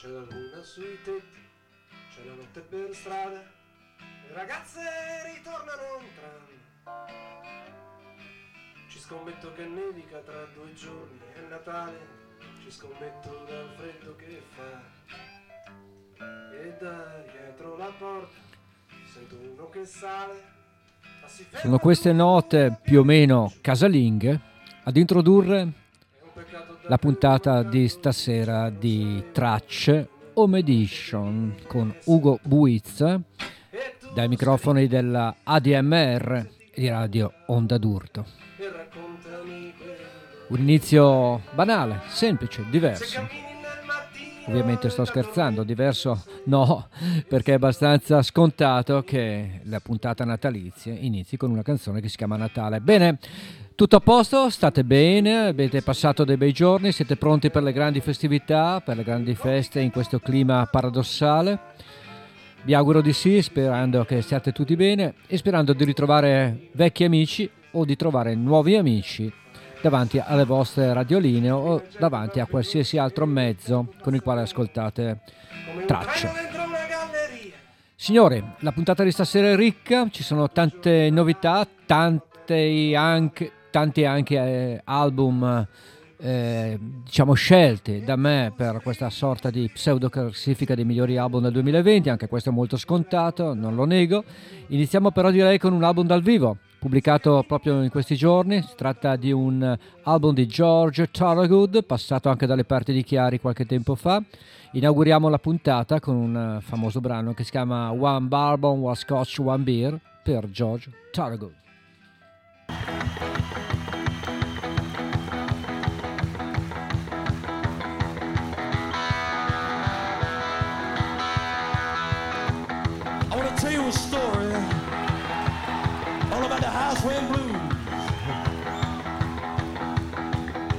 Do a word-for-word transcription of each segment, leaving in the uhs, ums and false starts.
C'è la luna sui tetti, c'è la notte per strada, le ragazze ritornano in tram. Ci scommetto che nevica tra due giorni, è Natale, ci scommetto dal freddo che fa. E da dietro la porta sento uno che sale. Sono queste note più o meno casalinghe ad introdurre la puntata di stasera di Tracce Home Edition con Ugo Buizza dai microfoni della A D M R di Radio Onda d'Urto. Un inizio banale, semplice, diverso. Ovviamente sto scherzando, diverso no, perché è abbastanza scontato che la puntata natalizia inizi con una canzone che si chiama Natale. Bene, tutto a posto, state bene, avete passato dei bei giorni, siete pronti per le grandi festività, per le grandi feste in questo clima paradossale? Vi auguro di sì, sperando che siate tutti bene e sperando di ritrovare vecchi amici o di trovare nuovi amici davanti alle vostre radiolinee o davanti a qualsiasi altro mezzo con il quale ascoltate Tracce. Signori, la puntata di stasera è ricca, ci sono tante novità, tante anche, tanti anche eh, album eh, diciamo scelti da me per questa sorta di pseudo classifica dei migliori album del duemilaventi, anche questo è molto scontato, non lo nego. Iniziamo però direi con un album dal vivo pubblicato proprio in questi giorni. Si tratta di un album di George Thorogood, passato anche dalle parti di Chiari qualche tempo fa. Inauguriamo la puntata con un famoso brano che si chiama One Bourbon, One Scotch, One Beer per George Thorogood. I want to tell you a story about the house wind blues.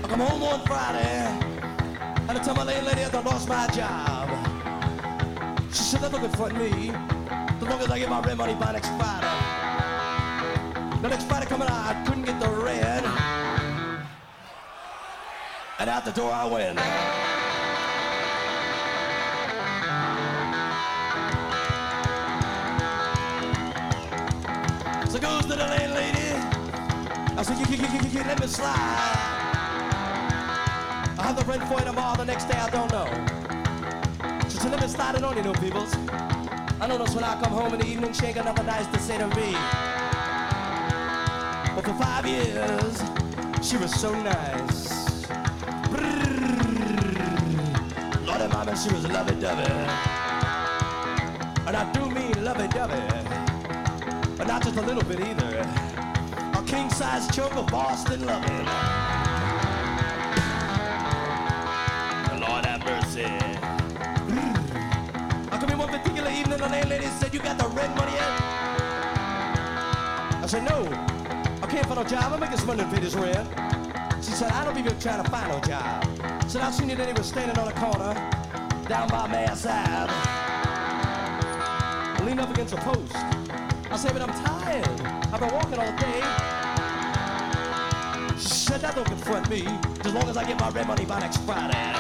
I come home one Friday and I tell my landlady that I lost my job. She said, they're looking for me as long as I get my rent money by next Friday. The next Friday coming out, I couldn't get the rent, and out the door I went. So I goes to the landlady, I said, let me slide. I have the rent for you tomorrow, the next day I don't know. She said, let me slide it on you, new peoples. I notice when I come home in the evening, she ain't got nothing nice to say to me. But for five years, she was so nice. Brrr. Lordy, mama, she was lovey-dovey. And I do mean lovey-dovey. But not just a little bit either. A king-size choke of Boston loving. Lord have mercy. I come in one particular evening, the landlady said, you got the rent money yet? I said, no. I can't find no job. I'm making some money to pay this rent. She said, I don't even try to find no job. I said, I seen you lady was standing on the corner down by Mass Ave, leaned up against a post. I said, but I'm tired. I've been walking all day. She said, that don't confront me, as long as I get my rent money by next Friday.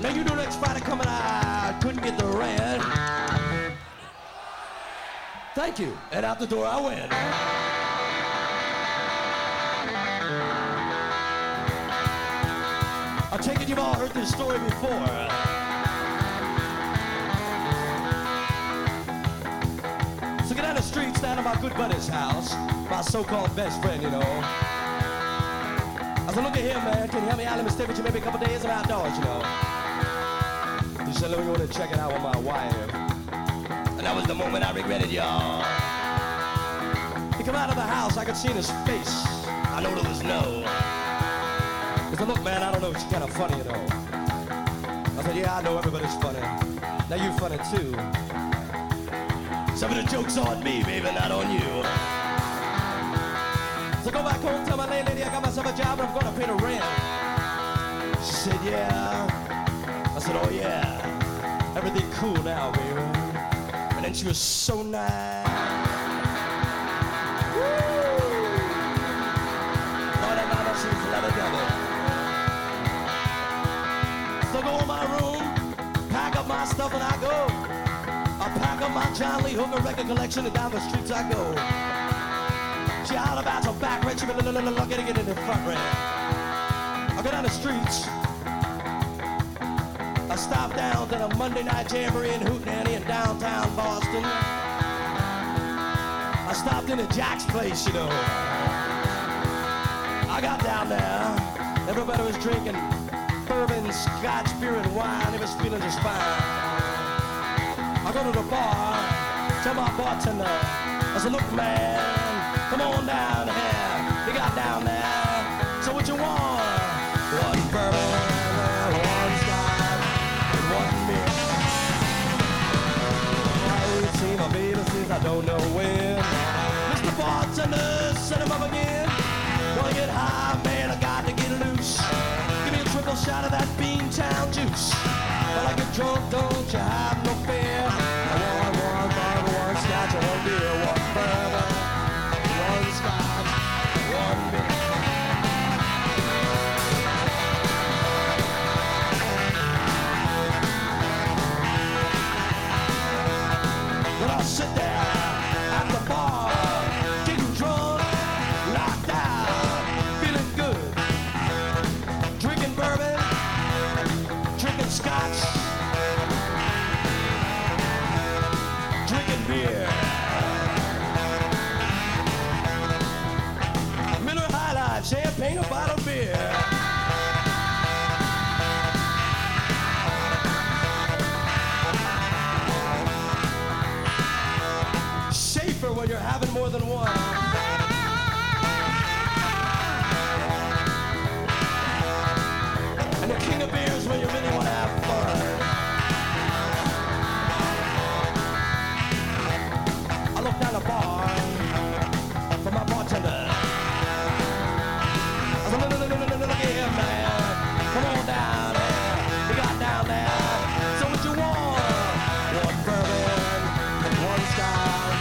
Now you know next Friday coming, I couldn't get the rent. Thank you. And out the door I went. I take it you've all heard this story before. Streets down at my good buddy's house, my so-called best friend, you know. I said, look at here, man, can you help me out? Let me stay with you maybe a couple days, I'm outdoors, you know. He said, let me go to check it out with my wife. And that was the moment I regretted, y'all. He come out of the house, I could see in his face, I know there was no. He said, look, man, I don't know, she's kind of funny, you know. I said, yeah, I know everybody's funny. Now you're funny, too. Some of the joke's on me, baby, not on you. So I go back home, tell my landlady I got myself a job and I'm gonna pay the rent. She said, yeah. I said, oh yeah. Everything cool now, baby. And then she was so nice. Woo! Lord, I know she was another devil. So go on my off and I go. I pack up my John Lee Hooker record collection and down the streets I go. She out about her back red, she been getting it in the front red. I go down the streets. I stop down to the Monday Night Jamboree in Hootenanny in downtown Boston. I stopped in at Jack's place, you know. I got down there. Everybody was drinking bourbon, scotch, beer, and wine. They was feeling just fine. I go to the bar, tell my bartender, I said, look, man, come on down here. You got down there. So what you want? One bourbon, one scotch, and one beer. I ain't seen my baby since I don't know when. Mister Bartender, set him up again. Wanna get high, man, I got to get loose. Triple shot of that Beantown juice. When I get drunk, don't you have no fear. I want one bottle, one scotch, one beer, one bourbon, one scotch, one beer. When I sit there at the bar, getting drunk, locked out, feeling good. Bourbon, drinking scotch, drinking beer. Miller High Life, champagne, a bottle of beer. Safer when you're having more than one. Beers when you really want to have fun. I look down the bar for my bartender. I said, look, look, look, look, look here, man. Come on down there. You got down there. So what you want? One bourbon, one scotch,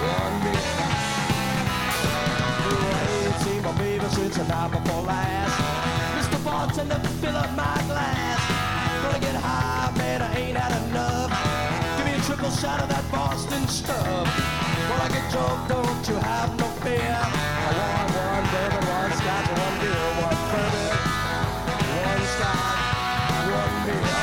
one beer. I ain't seen my baby since the night before last. And to fill up my glass. Gonna get high, man, I ain't had enough. Give me a triple shot of that Boston stuff. When I get drunk, don't you have no fear. I want one bourbon, one scotch, one beer. One bourbon, one scotch, one beer.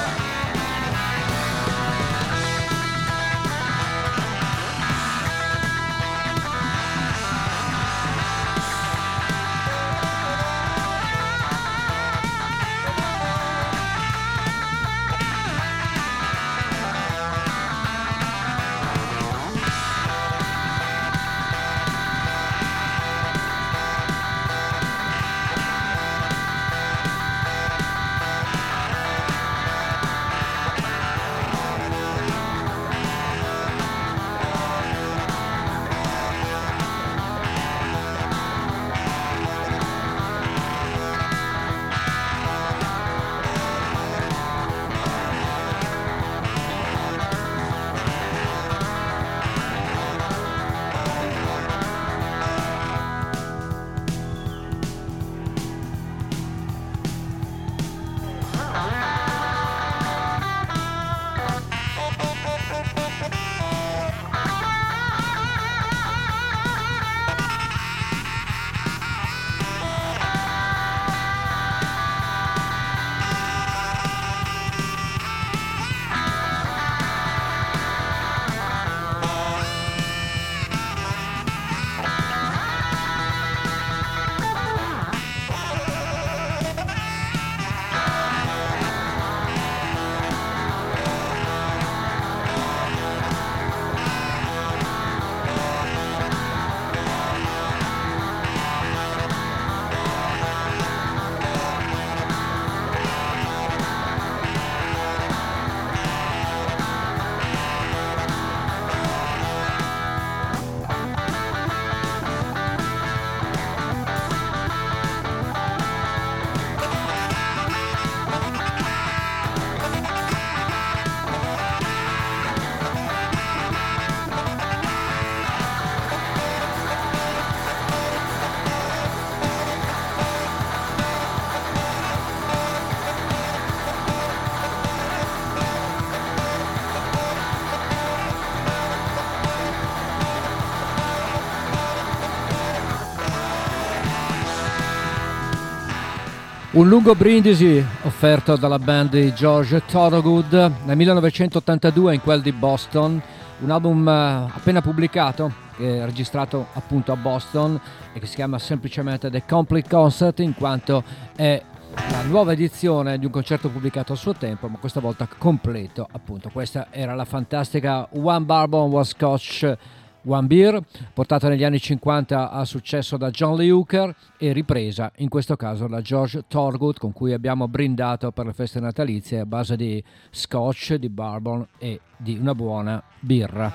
Un lungo brindisi offerto dalla band di George Thorogood nel millenovecentottantadue in quel di Boston, un album appena pubblicato che è registrato appunto a Boston e che si chiama semplicemente The Complete Concert, in quanto è la nuova edizione di un concerto pubblicato a suo tempo, ma questa volta completo appunto. Questa era la fantastica One Bourbon, One Scotch, One Beer, portata negli anni cinquanta a successo da John Lee Hooker e ripresa in questo caso da George Thorogood, con cui abbiamo brindato per le feste natalizie a base di scotch, di bourbon e di una buona birra.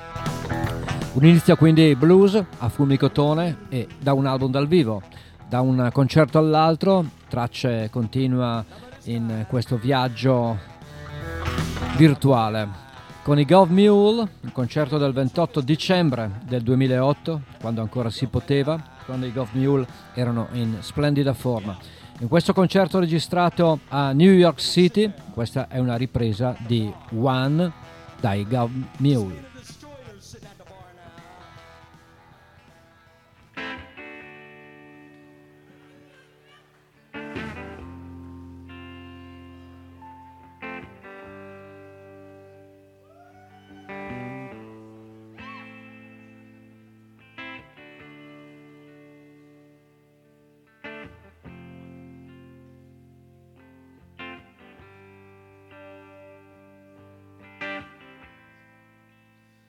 Un inizio quindi blues a fumicotone e da un album dal vivo, da un concerto all'altro. Tracce continua in questo viaggio virtuale con i Gov't Mule, un concerto del ventotto dicembre del duemilaotto, quando ancora si poteva, quando i Gov't Mule erano in splendida forma. In questo concerto registrato a New York City, questa è una ripresa di One dai Gov't Mule.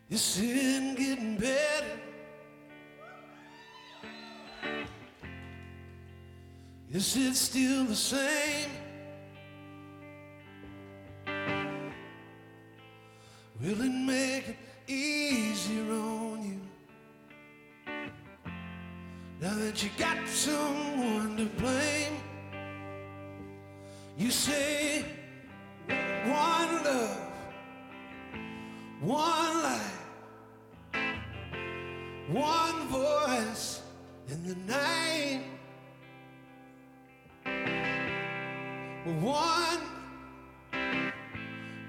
This isn't getting better. Is it still the same? Will it make it easier on you now that you got someone to blame? You say one love, one life, one voice in the night. We're one,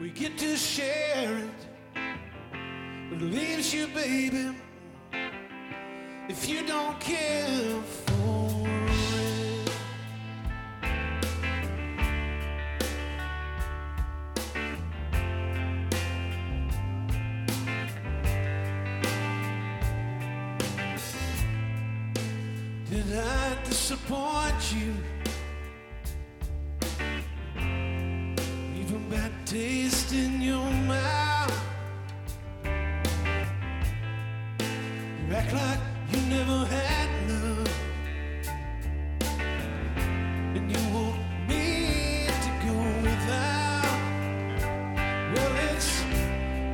we get to share it. It leaves you, baby, if you don't care for it. Did I disappoint you? Even bad taste in your mouth. You act like you never had love, and you want me to go without. Well, it's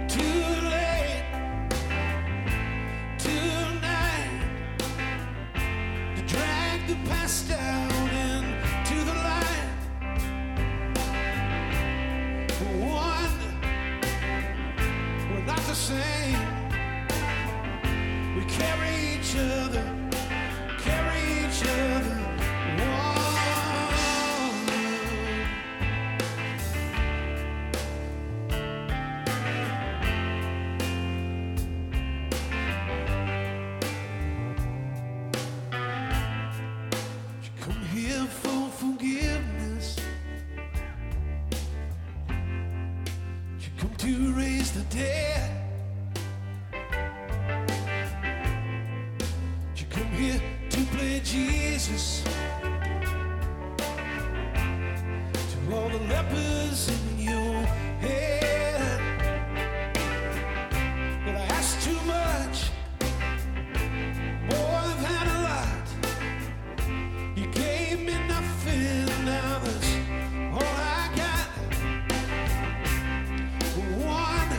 too late tonight to drag the past out into the light. For one, we're not the same. We carry each other, carry each other. One. You come here for forgiveness. You come to raise the dead. You come here to play Jesus to all the lepers in your head. But I ask too much, more than a lot. You gave me nothing, now that's all I got. We're one,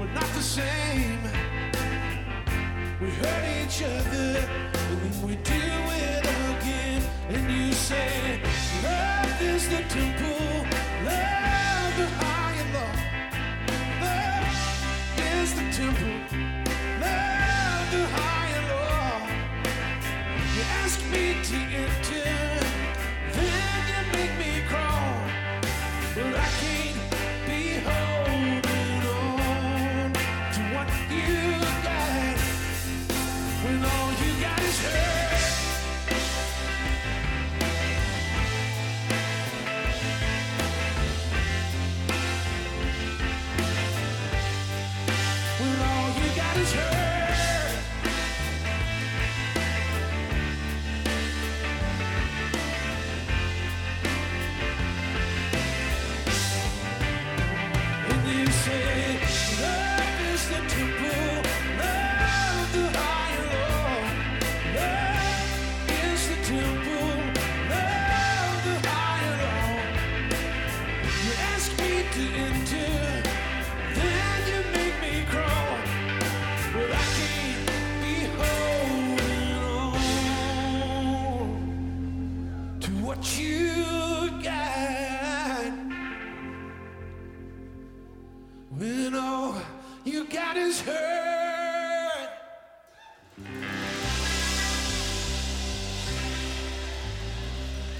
we're not the same. We hurt each other, and then we do it again. And you say, love is the temple, love the higher law. Love is the temple, love the higher law. You ask me to enter, then you make me crawl. Well, I can't be holding on to what you got when all you got is hurt.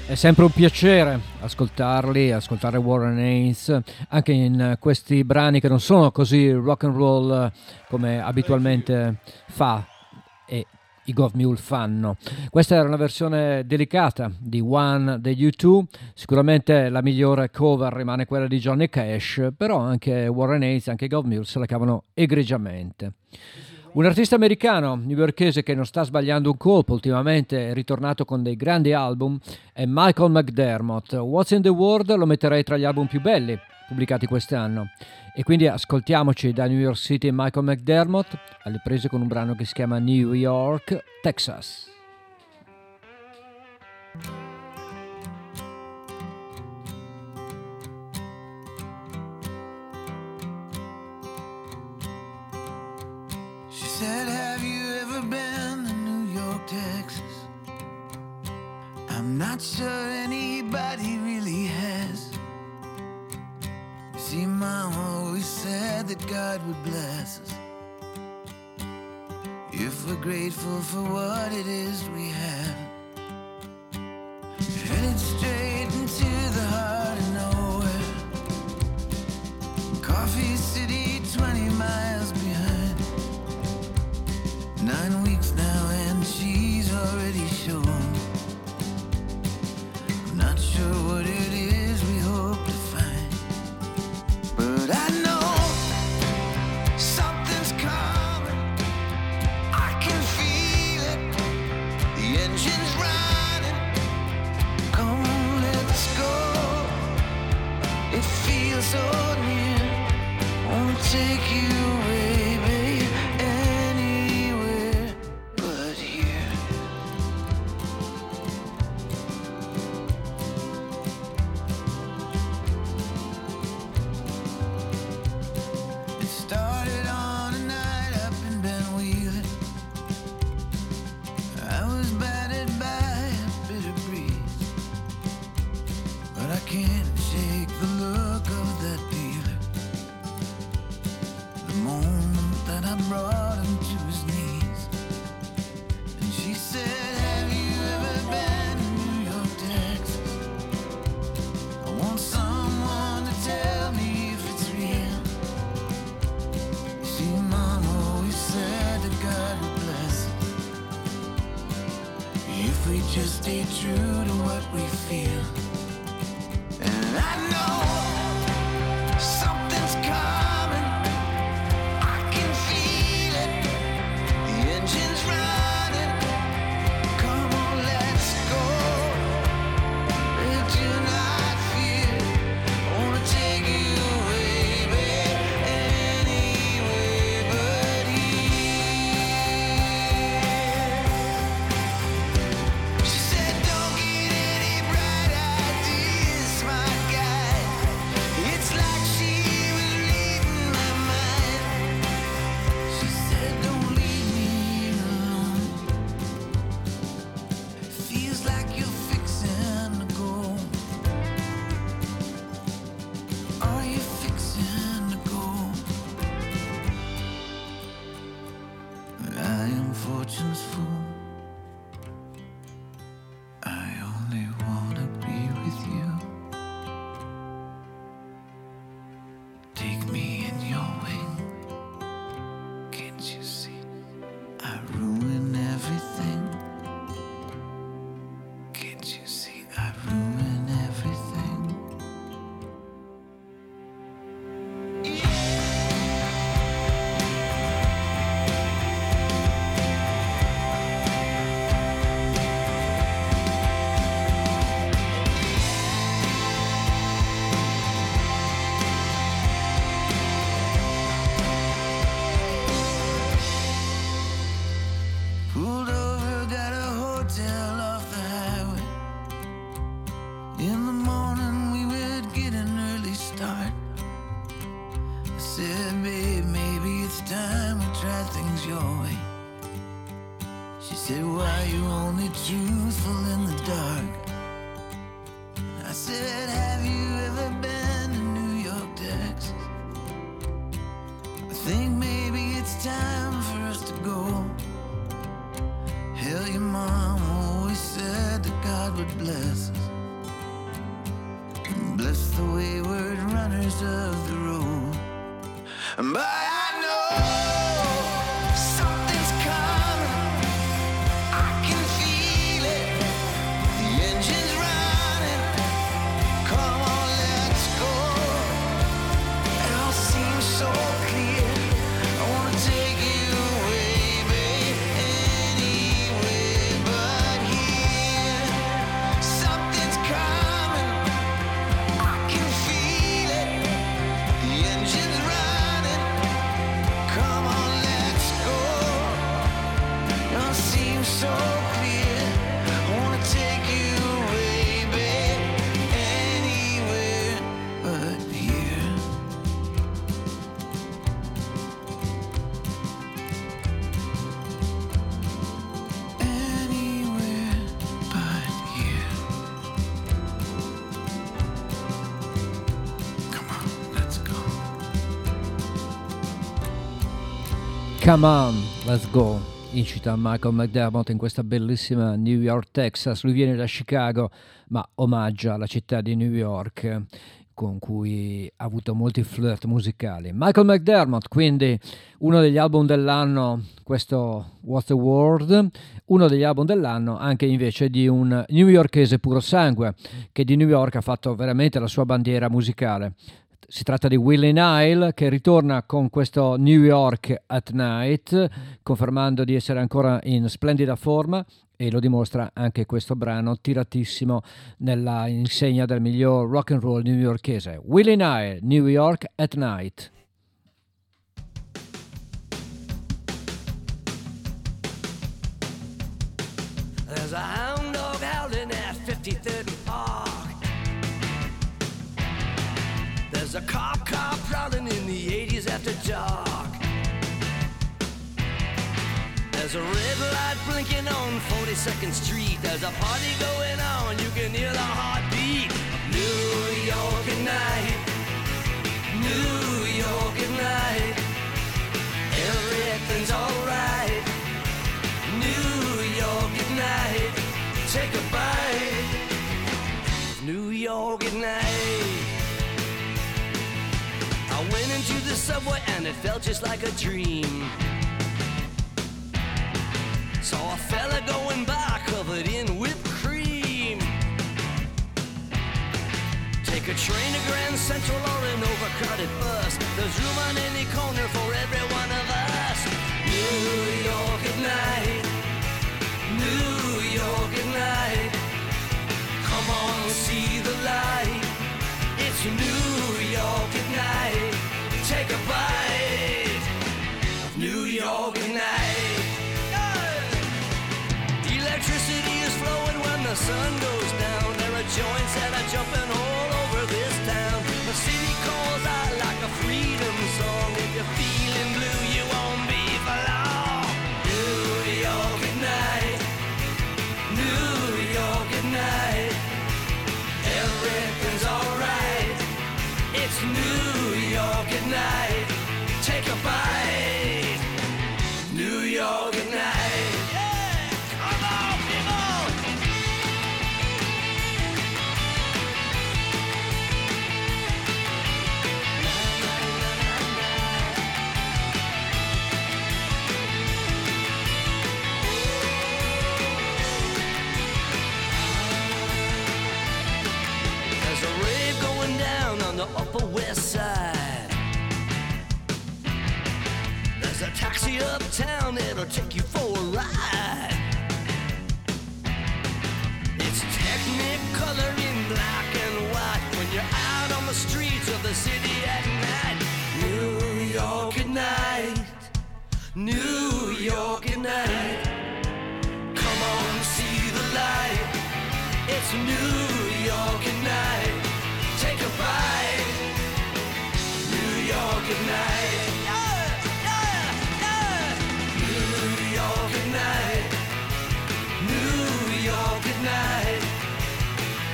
È sempre un piacere ascoltarli, ascoltare Warren Haynes anche in questi brani che non sono così rock and roll come abitualmente fa e i Gov't Mule fanno. Questa era una versione delicata di One degli U due, sicuramente la migliore cover rimane quella di Johnny Cash, però anche Warren Haynes, anche i Gov't Mule se la cavano egregiamente. Un artista americano newyorkese che non sta sbagliando un colpo ultimamente, è ritornato con dei grandi album, è Michael McDermott. What's in the World lo metterei tra gli album più belli pubblicati quest'anno, e quindi ascoltiamoci da New York City Michael McDermott alle prese con un brano che si chiama New York, Texas. Said, have you ever been to New York, Texas? I'm not sure anybody really has. See, Mom always said that God would bless us if we're grateful for what it is we have. Headed straight into the heart of nowhere, Coffee City, twenty miles behind. Nine weeks now and she's already shown. I'm not sure what it is we hope to find, but I know something's coming. I can feel it. The engine's running. Come on, let's go. It feels so near. Won't take you away. Just stay true to what we feel. And I know something's coming. I can feel it. The engine's running. Come on, let's go. And do not fear. I wanna take you away, babe, anyway but here. Yeah. said, babe, maybe it's time we try things your way. She said, why you only truthful in the dark? I said, have you ever been to New York, Texas? I think maybe it's time for us to go. Hell, your mom always said that God would bless us, bless the wayward runners of the road. But I know Come on, let's go, incita Michael McDermott in questa bellissima New York, Texas. Lui viene da Chicago, ma omaggia la città di New York, con cui ha avuto molti flirt musicali. Michael McDermott, quindi, uno degli album dell'anno, questo What's the World, uno degli album dell'anno anche invece di un newyorkese puro sangue, che di New York ha fatto veramente la sua bandiera musicale. Si tratta di Willie Nile, che ritorna con questo New York at Night, confermando di essere ancora in splendida forma, e lo dimostra anche questo brano tiratissimo nella insegna del miglior rock and roll newyorkese. Willie Nile, New York at Night. There's a hound dog howling at fifty-third There's a cop car prowling in the eighties after dark. There's a red light blinking on forty-second Street. There's a party going on, you can hear the heartbeat. New York at night, New York at night. Everything's alright, New York at night. Take a bite, New York at night. I went into the subway and it felt just like a dream. Saw a fella going by covered in whipped cream. Take a train to Grand Central or an overcrowded bus. There's room on any corner for every one of us. New York at night, New York at night. Come on, see the light. It's New York at night. Take a bite of New York at night. Yeah. Electricity is flowing when the sun goes down. There are joints that are jumping all over this town. The city calls out like a freedom song. If you're feeling blue, you won't be for long. New York at night, New York at night. Everything's alright. It's New York at night. Take a bite. New York at night. Yeah! Come on, people! There's a rave going down on the Upper West Side. There's a taxi uptown, it'll take you for a ride. It's Technicolor in black and white when you're out on the streets of the city at night. New York at night, New York at night. Come on, see the light. It's New York at night. Take a bite, New York at night. at night. Yeah, yeah, yeah. New York at night. New York at night.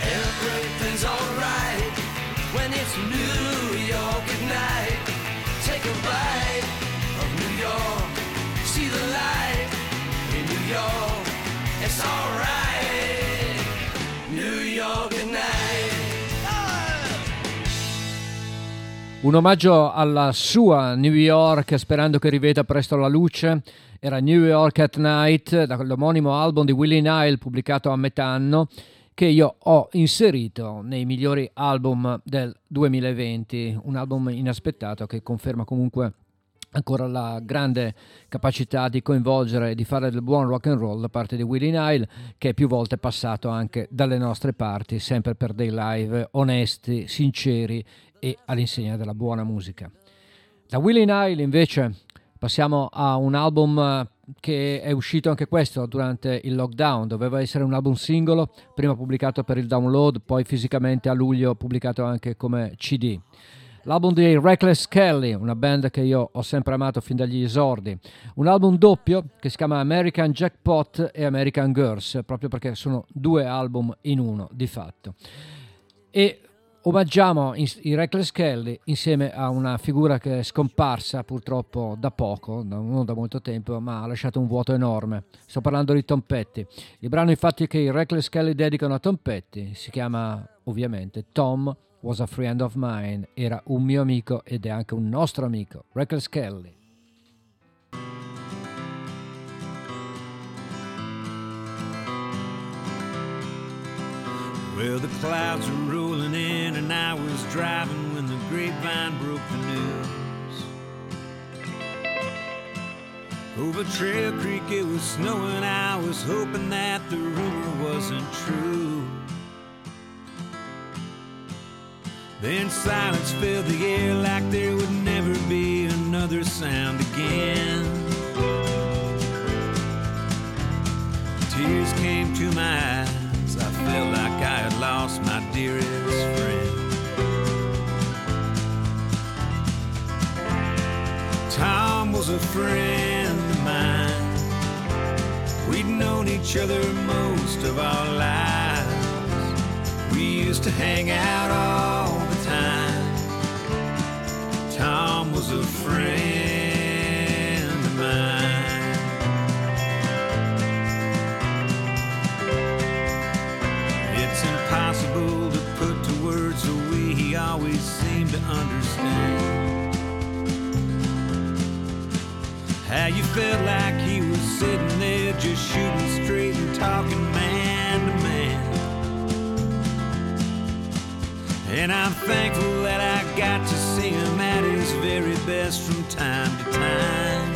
Everything's alright when it's New York at night. Take a bite of New York. See the light in New York. It's alright. New York at night. Un omaggio alla sua New York, sperando che riveda presto la luce, era New York at Night, dall'omonimo album di Willie Nile pubblicato a metà anno, che io ho inserito nei migliori album del duemilaventi, un album inaspettato che conferma comunque ancora la grande capacità di coinvolgere e di fare del buon rock and roll da parte di Willie Nile, che più volte è passato anche dalle nostre parti, sempre per dei live onesti, sinceri e all'insegna della buona musica. Da Willie Nile invece passiamo a un album che è uscito anche questo durante il lockdown, doveva essere un album singolo, prima pubblicato per il download, poi fisicamente a luglio pubblicato anche come C D. L'album di Reckless Kelly, una band che io ho sempre amato fin dagli esordi, un album doppio che si chiama American Jackpot e American Girls, proprio perché sono due album in uno di fatto, e omaggiamo i Reckless Kelly insieme a una figura che è scomparsa purtroppo da poco, non da molto tempo, ma ha lasciato un vuoto enorme. Sto parlando di Tom Petty. Il brano infatti che i Reckless Kelly dedicano a Tom Petty si chiama ovviamente Tom Was a Friend of Mine, era un mio amico ed è anche un nostro amico, Reckless Kelly. Well, the clouds were rolling in and I was driving when the grapevine broke the news. Over Trail Creek it was snowing, I was hoping that the rumor wasn't true. Then silence filled the air like there would never be another sound again. Tears came to my eyes, I felt like I had lost my dearest friend. Tom was a friend of mine. We'd known each other most of our lives. We used to hang out all the time. Tom was a friend of mine. Impossible to put to words the way he always seemed to understand how you felt like he was sitting there just shooting straight and talking man to man. And I'm thankful that I got to see him at his very best from time to time.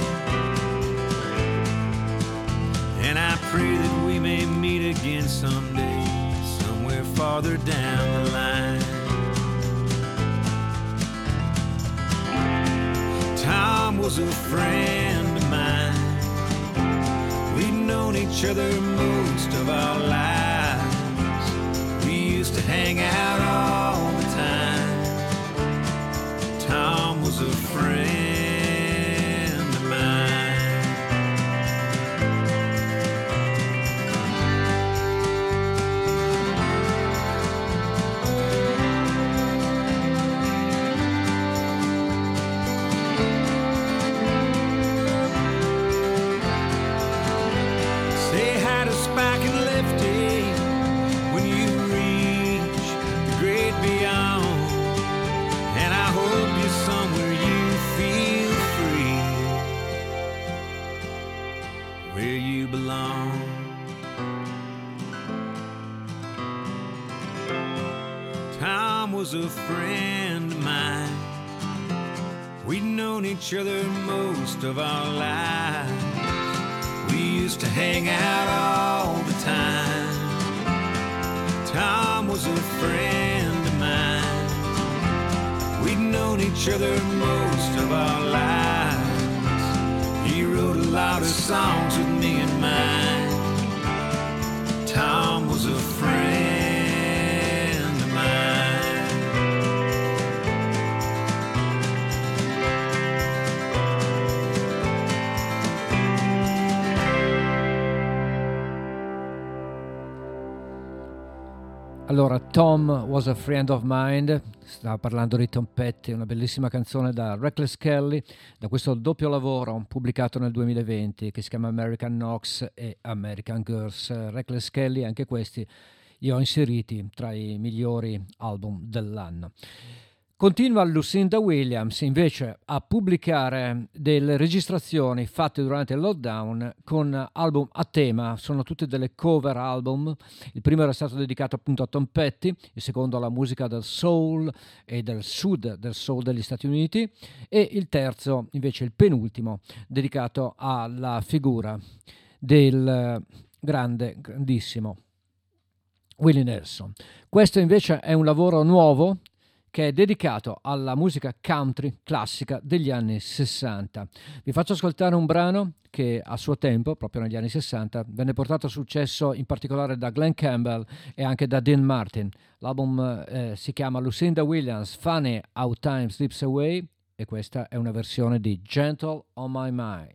And I pray that we may meet again someday, farther down the line. Tom was a friend of mine. We'd known each other most of our lives. We used to hang out all the time. Tom was a friend of mine. Was a friend of mine. We'd known each other most of our lives. We used to hang out all the time. Tom was a friend of mine. We'd known each other most of our lives. He wrote a lot of songs with me in mind. Tom was a friend of mine. Allora, Tom Was a Friend of Mine, stava parlando di Tom Petty, una bellissima canzone da Reckless Kelly, da questo doppio lavoro pubblicato nel duemilaventi che si chiama American Knox e American Girls. Reckless Kelly, anche questi li ho inseriti tra i migliori album dell'anno. Continua Lucinda Williams invece a pubblicare delle registrazioni fatte durante il lockdown con album a tema, sono tutte delle cover album, il primo era stato dedicato appunto a Tom Petty, il secondo alla musica del soul e del sud del soul degli Stati Uniti e il terzo invece, il penultimo, dedicato alla figura del grande, grandissimo Willie Nelson. Questo invece è un lavoro nuovo che è dedicato alla musica country classica degli anni sessanta. Vi faccio ascoltare un brano che a suo tempo, proprio negli anni sessanta, venne portato a successo in particolare da Glenn Campbell e anche da Dean Martin. L'album eh, si chiama Lucinda Williams, Funny How Time Slips Away, e questa è una versione di Gentle on My Mind.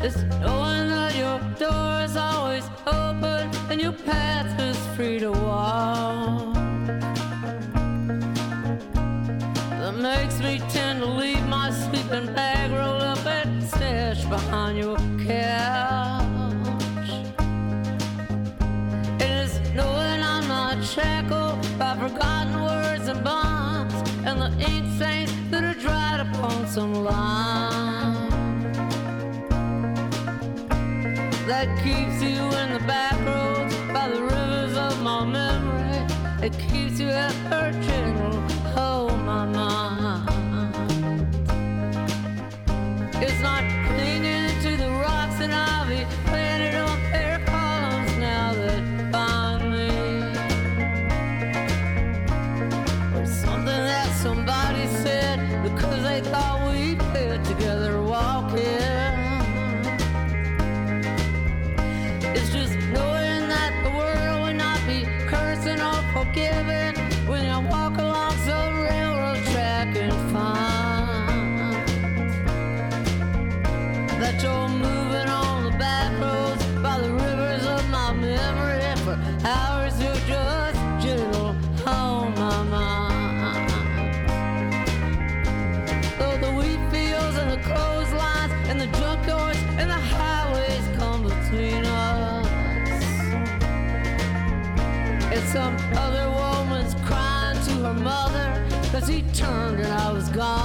There's no one at your door is always open, and your path is free to walk. That makes me tend to leave my sleeping bag rolled up and stashed behind your couch. It is knowing I'm not shackled by forgotten words and bonds, and the ink stains that are dried upon some lines. That keeps you in the back roads by the rivers of my memory. It keeps you at her gentle hold, my mind. It's not clinging to the rocks and ivy planted on air columns now that find me, or something that somebody said because they thought we'd fit together walking. Forgiven when I walk along some railroad track and find that you're moving on the back roads by the rivers of my memory. For hours you're just gentle on my mind. Though the wheat fields and the clotheslines and the junkyards and the highways come between us. It's some other woman's crying to her mother cause he turned and I was gone.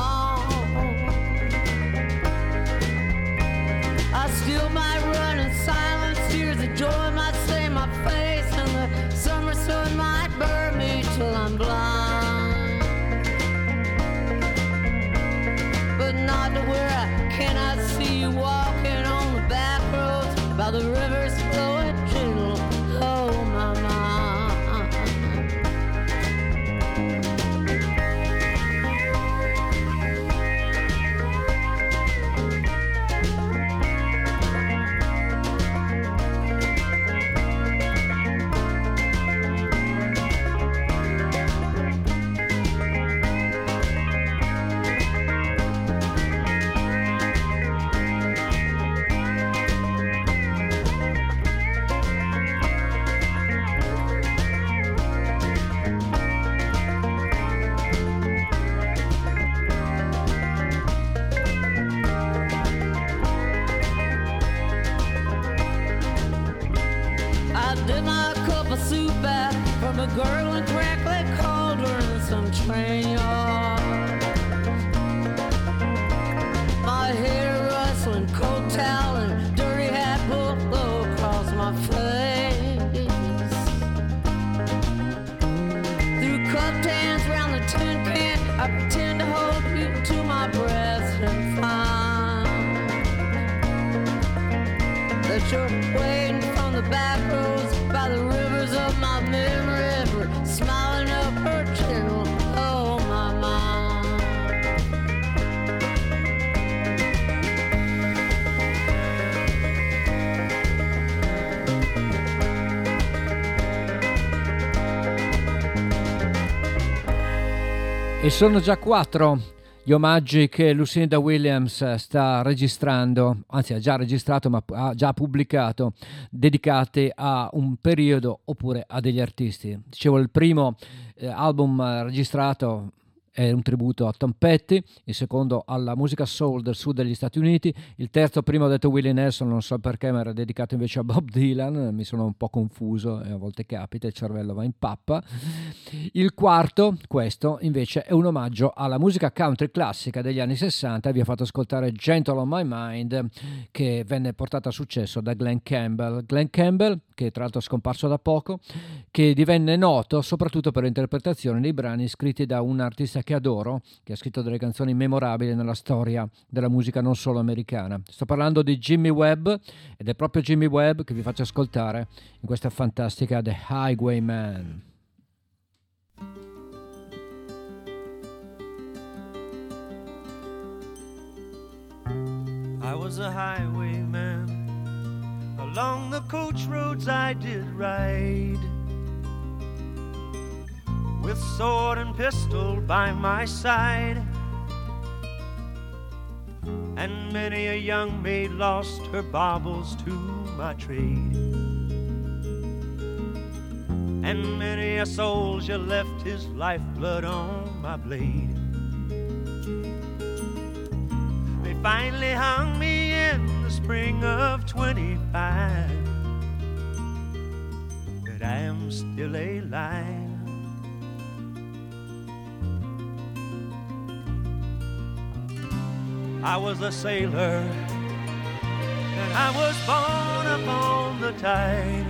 I still might run in silence, tears of joy might stain my face, and the summer sun might burn me till I'm blind. But not to where I cannot see you walking on the back roads by the rivers flowing gentle, oh my mind. E sono già quattro gli omaggi che Lucinda Williams sta registrando, anzi ha già registrato ma ha già pubblicato, dedicati a un periodo oppure a degli artisti. Dicevo, il primo eh, album registrato è un tributo a Tom Petty, il secondo alla musica soul del sud degli Stati Uniti, il terzo prima ho detto Willie Nelson, non so perché, ma era dedicato invece a Bob Dylan, mi sono un po' confuso e a volte capita, il cervello va in pappa. Il quarto, questo, invece è un omaggio alla musica country classica degli anni sessanta, vi ho fatto ascoltare Gentle on My Mind, che venne portata a successo da Glenn Campbell. Glenn Campbell, che tra l'altro è scomparso da poco, che divenne noto soprattutto per l'interpretazione dei brani scritti da un artista che adoro, che ha scritto delle canzoni memorabili nella storia della musica non solo americana. Sto parlando di Jimmy Webb, ed è proprio Jimmy Webb che vi faccio ascoltare in questa fantastica The Highwayman. I was a highwayman, along the coach roads I did ride, with sword and pistol by my side. And many a young maid lost her baubles to my trade. And many a soldier left his lifeblood on my blade. They finally hung me in the spring of twenty-five. But I am still alive. I was a sailor, and I was born upon the tide,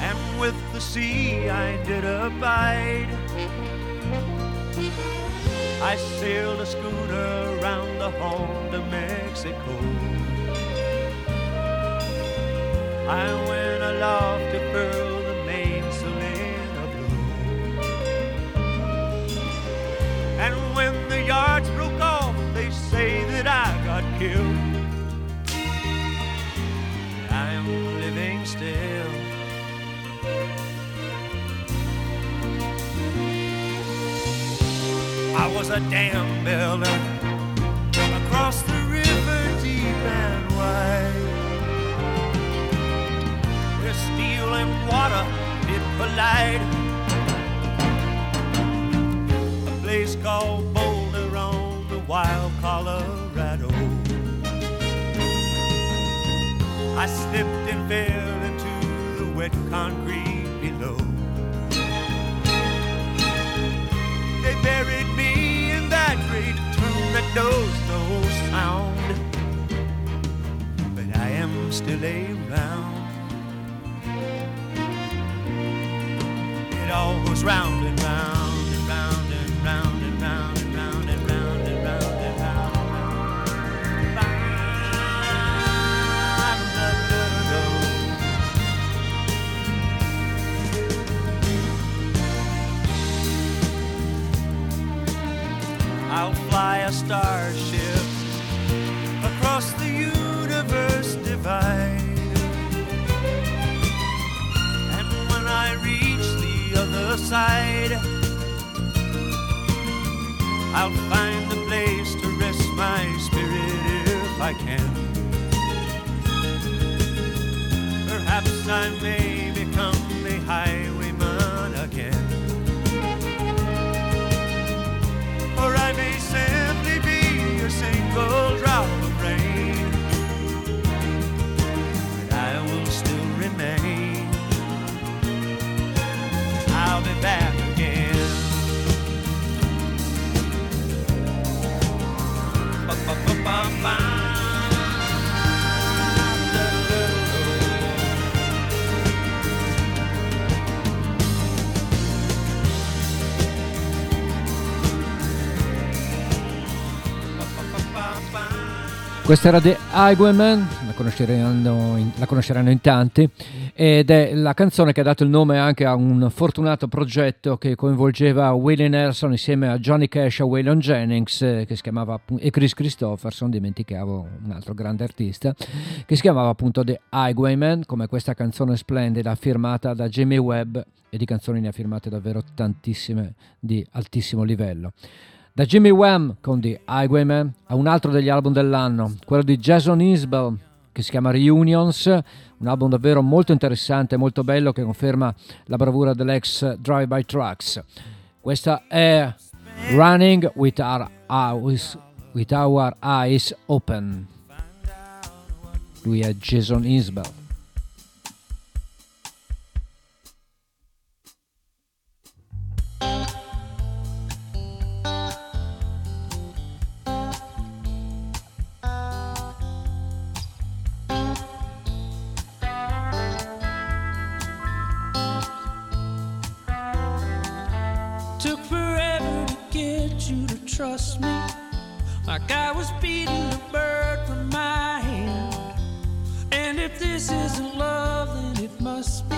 and with the sea I did abide. I sailed a schooner round the Horn of Mexico. I went aloft to furl the mainsail in a blow, and when the yards broke off, they say that I got killed. I'm living still. I was a dam builder across the river deep and wide, where steel and water did collide. A place called Boulder, wild Colorado. I slipped and fell into the wet concrete below. They buried me in that great tomb that knows no sound, but I am still around. It all goes round and round and round and round and round. I'll fly a starship across the universe divide, and when I reach the other side, I'll find a place to rest my spirit if I can. Perhaps I may become a highwayman again, or I may simply be a single drop of rain, but I will still remain. I'll be back again. Ba-ba-ba-ba-ba. Questa era The Highwayman, la conosceranno in, la conosceranno in tanti, ed è la canzone che ha dato il nome anche a un fortunato progetto che coinvolgeva Willie Nelson insieme a Johnny Cash e Waylon Jennings, che si chiamava, e Chris Christopherson, dimenticavo un altro grande artista, che si chiamava appunto The Highwaymen, come questa canzone splendida firmata da Jimmy Webb, e di canzoni ne ha firmate davvero tantissime di altissimo livello. Da Jimmy Webb con The Highwaymen a un altro degli album dell'anno, quello di Jason Isbell, che si chiama Reunions, un album davvero molto interessante, molto bello, che conferma la bravura dell'ex Drive by Tracce. Questa è Running with Our Eyes, with Our Eyes Open. Lui è Jason Isbell. Trust me, like I was beating the bird from my hand. And if this isn't love, then it must be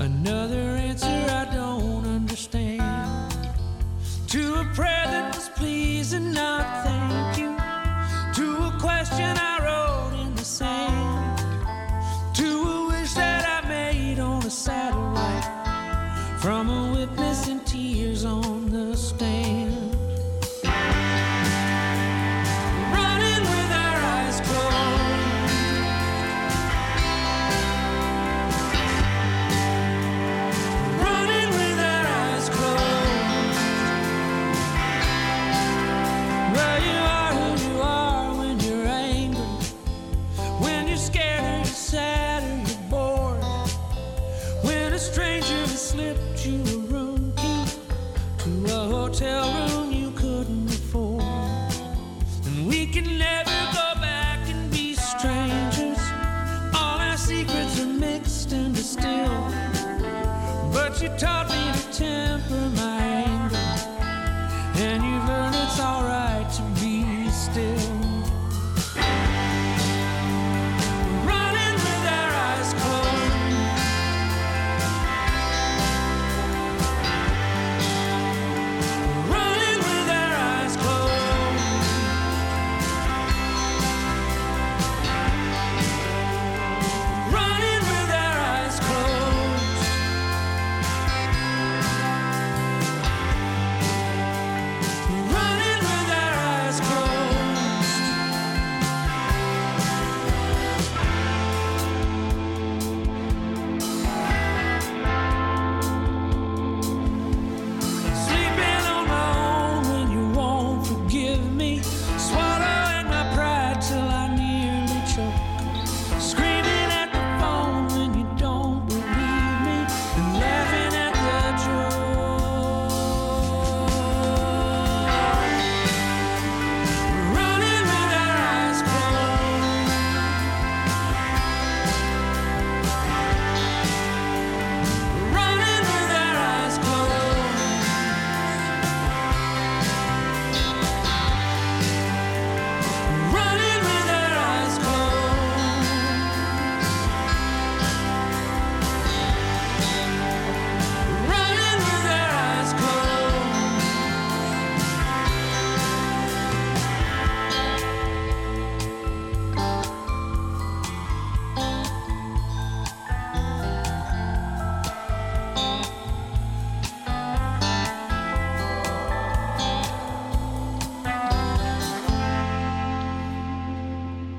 another answer I don't understand to a prayer that was please and not thank you, to a question I wrote in the sand, to a wish that I made on a satellite from a witness in tears on the stand.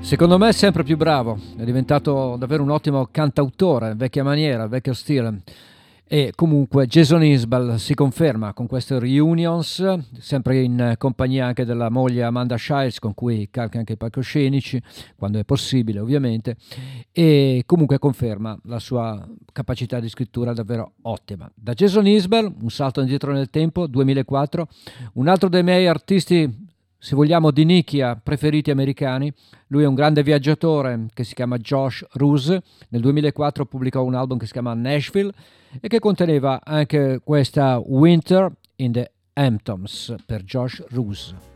Secondo me è sempre più bravo, è diventato davvero un ottimo cantautore, vecchia maniera, vecchio stile, e comunque Jason Isbell si conferma con queste Reunions, sempre in compagnia anche della moglie Amanda Shiles, con cui calca anche i palcoscenici quando è possibile ovviamente, e comunque conferma la sua capacità di scrittura davvero ottima. Da Jason Isbell un salto indietro nel tempo, duemilaquattro, un altro dei miei artisti, se vogliamo, di nicchia preferiti americani. Lui è un grande viaggiatore che si chiama Josh Rouse. Nel duemilaquattro pubblicò un album che si chiama Nashville e che conteneva anche questa Winter in the Hamptons per Josh Rouse.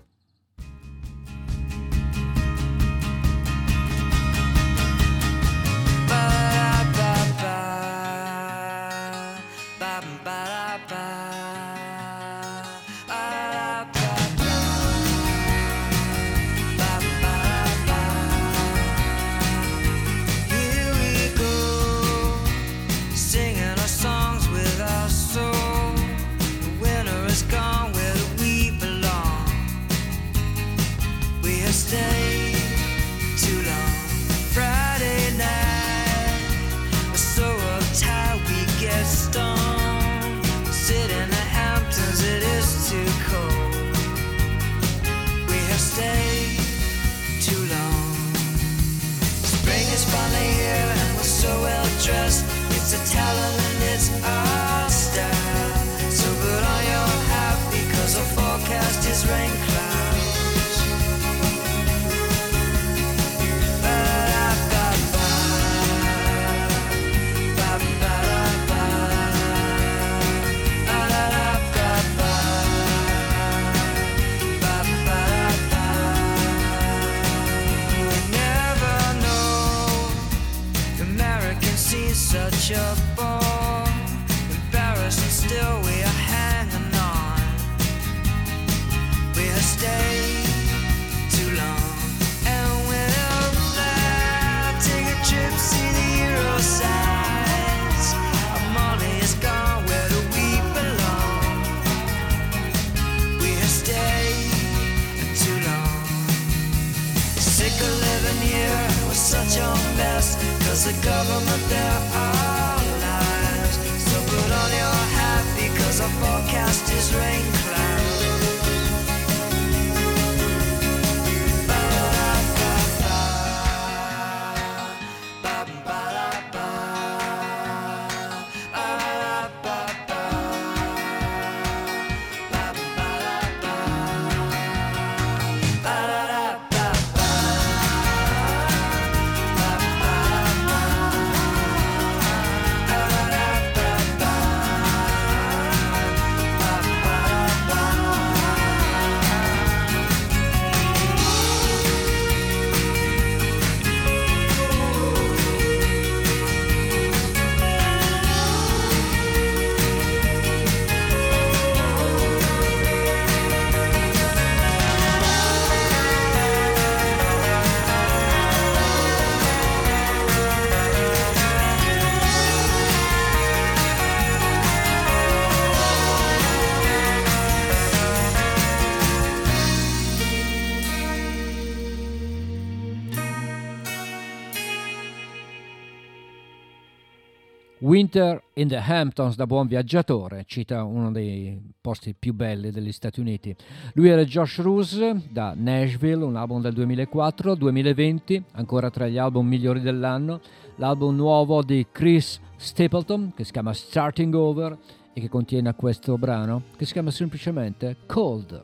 American sees such a bore. Embarrassed and still we are hanging on. We have stayed too long. And when I'm there, take a trip, see the Euro sides. Our money is gone, where do we belong? We have stayed too long. Sick of living here, we're such a mess. Cause the government there are lies. So put on your hat because our forecast is rain clouds. Winter in the Hamptons, da Buon Viaggiatore, cita uno dei posti più belli degli Stati Uniti. Lui era Josh Rouse, da Nashville, un album del duemilaquattro, duemilaventi, ancora tra gli album migliori dell'anno, l'album nuovo di Chris Stapleton, che si chiama Starting Over, e che contiene questo brano, che si chiama semplicemente Cold.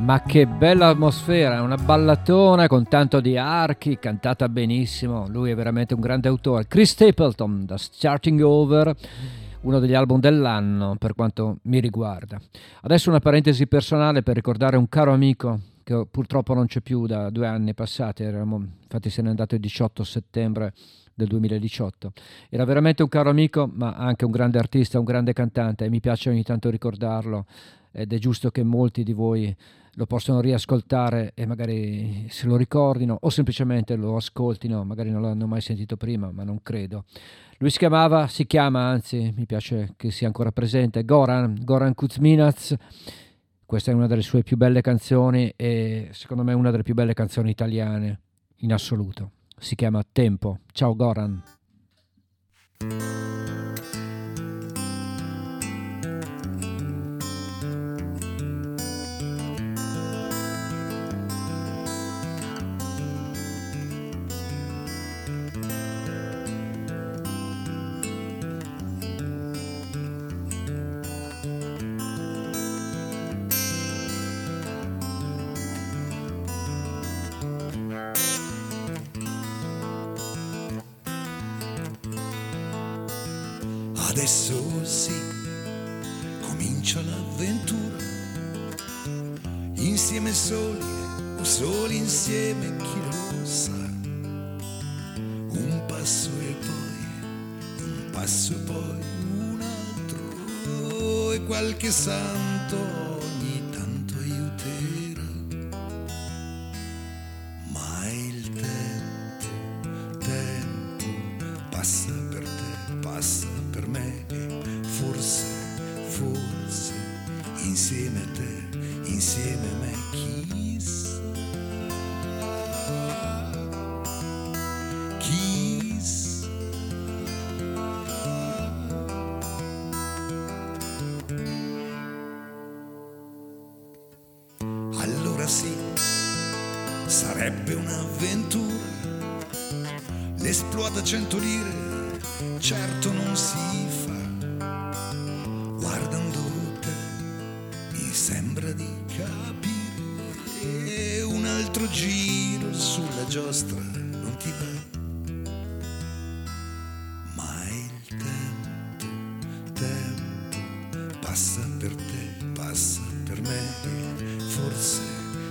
Ma che bella atmosfera, una ballatona con tanto di archi, cantata benissimo. Lui è veramente un grande autore. Chris Stapleton, da Starting Over, uno degli album dell'anno per quanto mi riguarda. Adesso una parentesi personale per ricordare un caro amico che purtroppo non c'è più da due anni passati, eravamo, infatti se n'è andato il diciotto settembre del duemiladiciotto. Era veramente un caro amico, ma anche un grande artista, un grande cantante, e mi piace ogni tanto ricordarlo, ed è giusto che molti di voi lo possono riascoltare e magari se lo ricordino o semplicemente lo ascoltino, magari non l'hanno mai sentito prima, ma non credo. Lui si chiamava, si chiama anzi, mi piace che sia ancora presente, Goran, Goran Kuzminac. Questa è una delle sue più belle canzoni e secondo me una delle più belle canzoni italiane in assoluto. Si chiama Tempo. Ciao Goran. Adesso sì, comincia l'avventura, insieme soli o soli insieme, chi lo sa, un passo e poi, un passo e poi un altro, e qualche santo ogni tanto aiuterà, ma il tempo, tempo passa per te, passa per me, forse, forse, insieme a te, insieme a me, chissà, chissà. Allora sì, sarebbe un'avventura, l'esploata cento lire, certo non si fa, guardando te mi sembra di capire, e un altro giro sulla giostra non ti va, ma il tempo, tempo passa per te, passa per me, forse,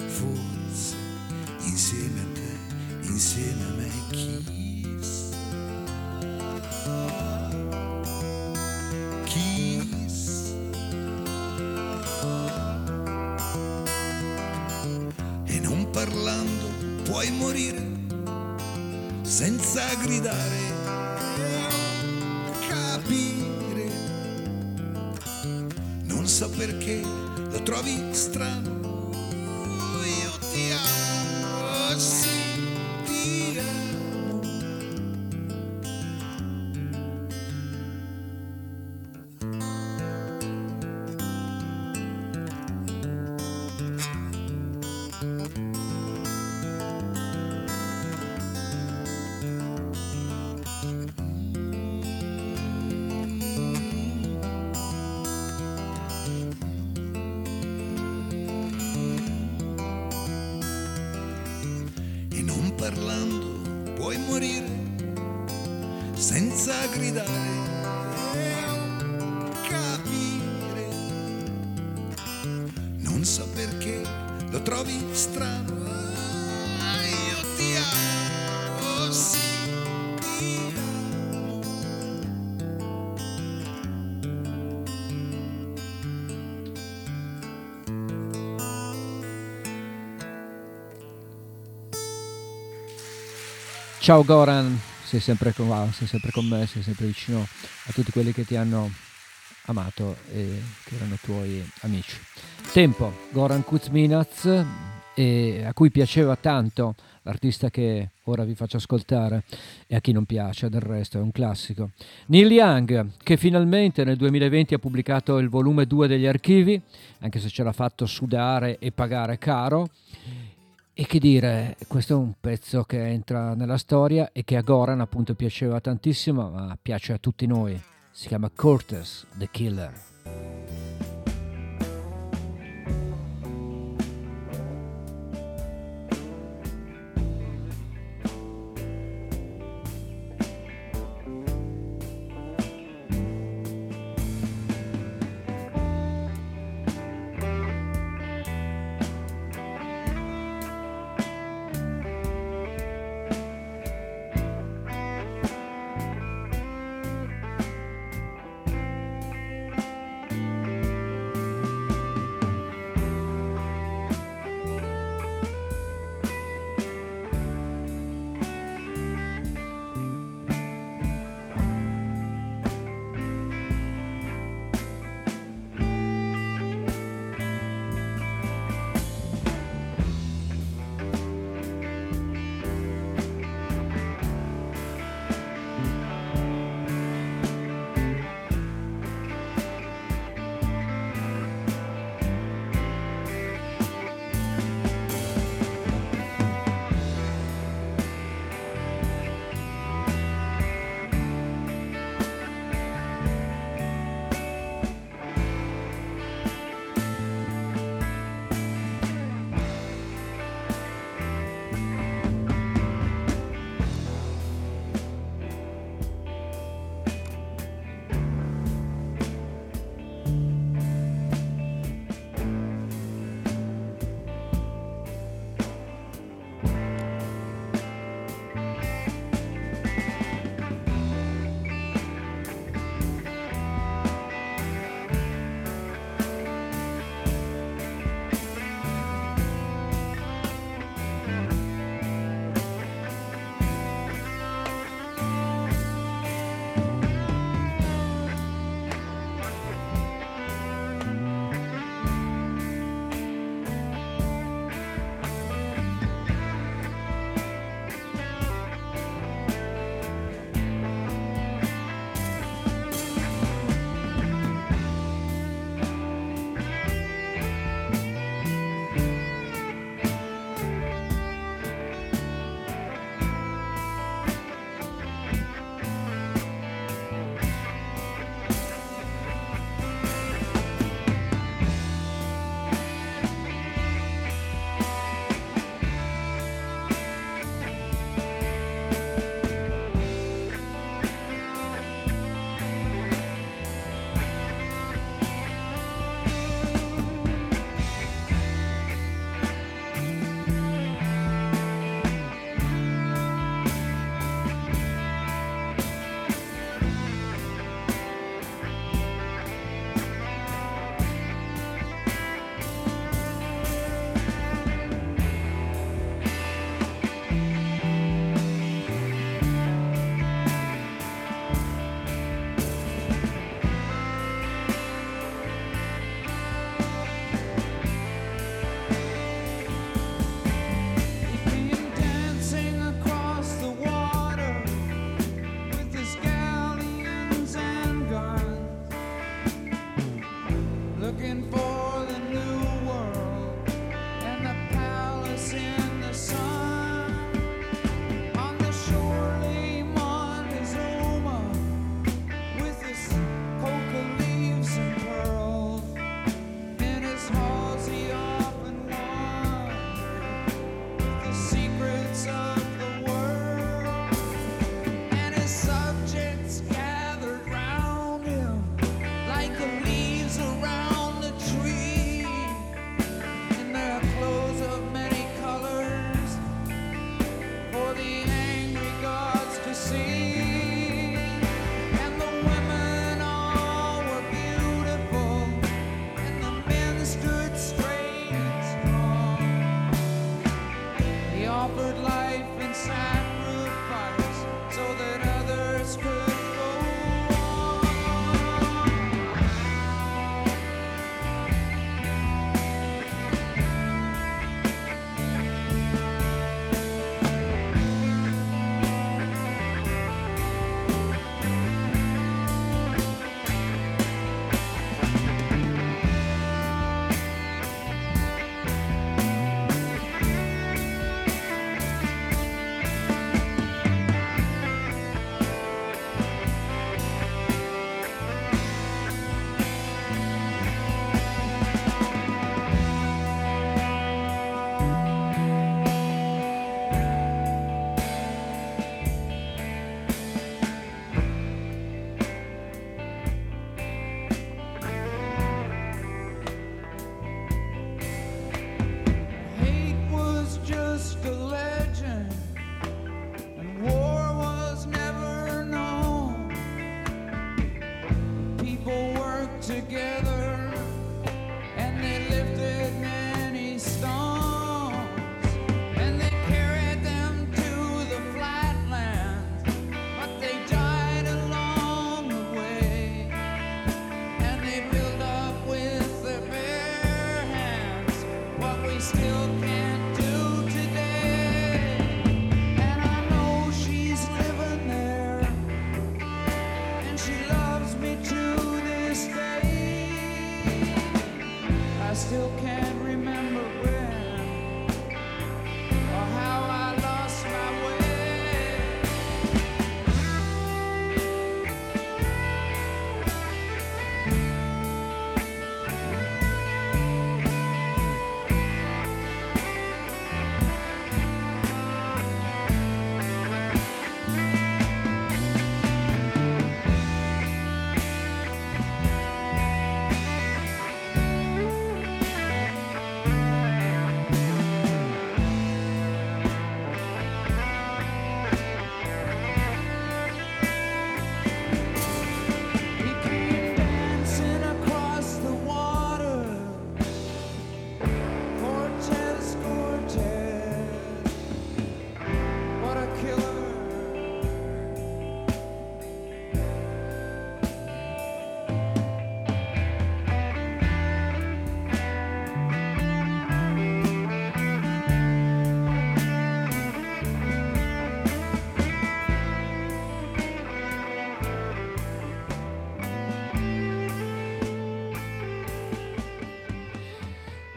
forse, insieme a te, insieme a me, chi? Senza gridare, capire, non so perché lo trovi strano, io ti amo, sì, ti amo. Ciao Goran, sei sempre con me, sei sempre con me, sei sempre vicino a tutti quelli che ti hanno amato e che erano tuoi amici. Tempo, Goran Kuzminac, e a cui piaceva tanto l'artista che ora vi faccio ascoltare, e a chi non piace del resto, è un classico. Neil Young, che finalmente nel duemilaventi ha pubblicato il volume due degli archivi, anche se ce l'ha fatto sudare e pagare caro. E che dire, questo è un pezzo che entra nella storia e che a Goran appunto piaceva tantissimo, ma piace a tutti noi. Si chiama Curtis the Killer.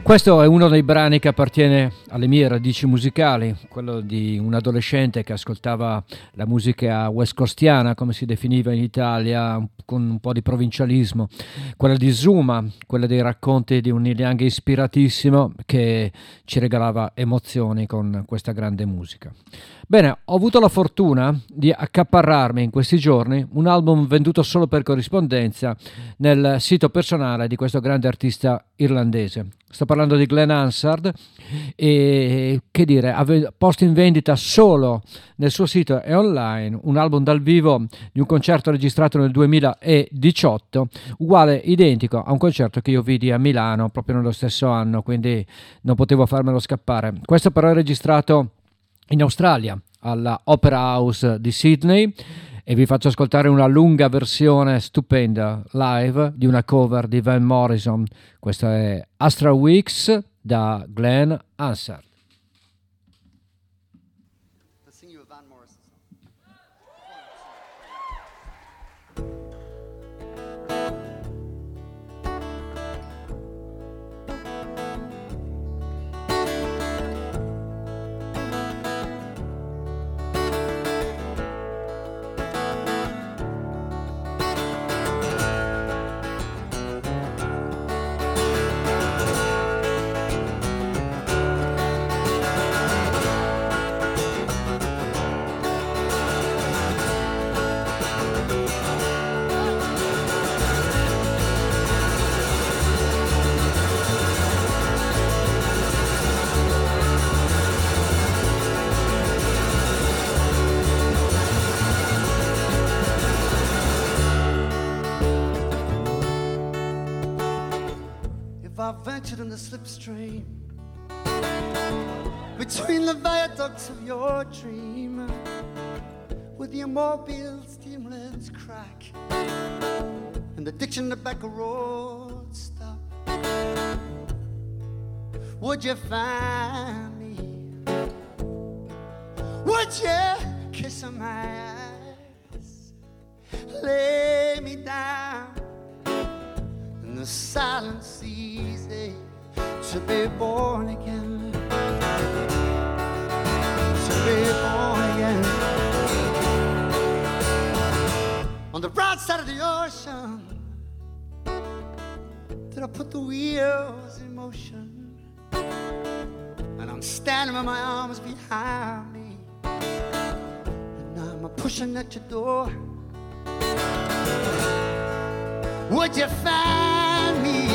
Questo è uno dei brani che appartiene alle mie radici musicali, quello di un adolescente che ascoltava la musica west coastiana, come si definiva in Italia, con un po' di provincialismo, quella di Zuma, quella dei racconti di un Neil Young ispiratissimo che ci regalava emozioni con questa grande musica. Bene, ho avuto la fortuna di accaparrarmi in questi giorni un album venduto solo per corrispondenza nel sito personale di questo grande artista irlandese. Sto parlando di Glen Hansard e, che dire, ha posto in vendita solo nel suo sito e online un album dal vivo di un concerto registrato nel duemiladiciotto, uguale, identico a un concerto che io vidi a Milano proprio nello stesso anno, quindi non potevo farmelo scappare. Questo però è registrato in Australia, alla Opera House di Sydney, e vi faccio ascoltare una lunga versione stupenda live di una cover di Van Morrison. Questa è Astra Weeks da Glen Hansard. I ventured in the slipstream. between the viaducts of your dream, with your mobile steam lens crack and addiction to back a road stop, would you find me? Would you kiss on my eyes, lay me down in the silence easy to be born again, to be born again? On the broad side of the ocean, did I put the wheels in motion? And I'm standing with my arms behind me, and I'm pushing at your door. Would you find me?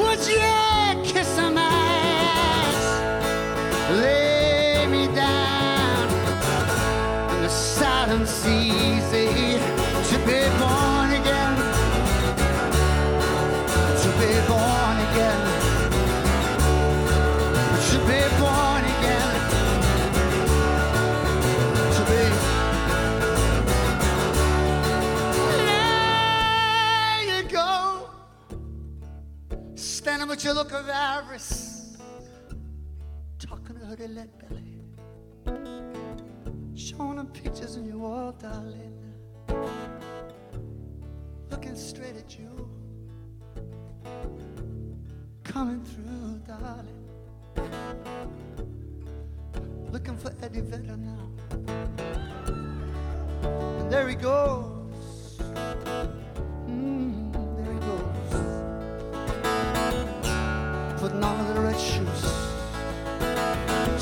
Would you kiss my eyes? Lay me down. Silence easy to be born again, to be born again, to be born again, to be there you go, standing with your look of avarice, talking to her to let belly, showing them pictures in your wall, darling, looking straight at you, coming through, darling, looking for Eddie Vedder now. And there he goes, mm, there he goes, putting on the red shoes,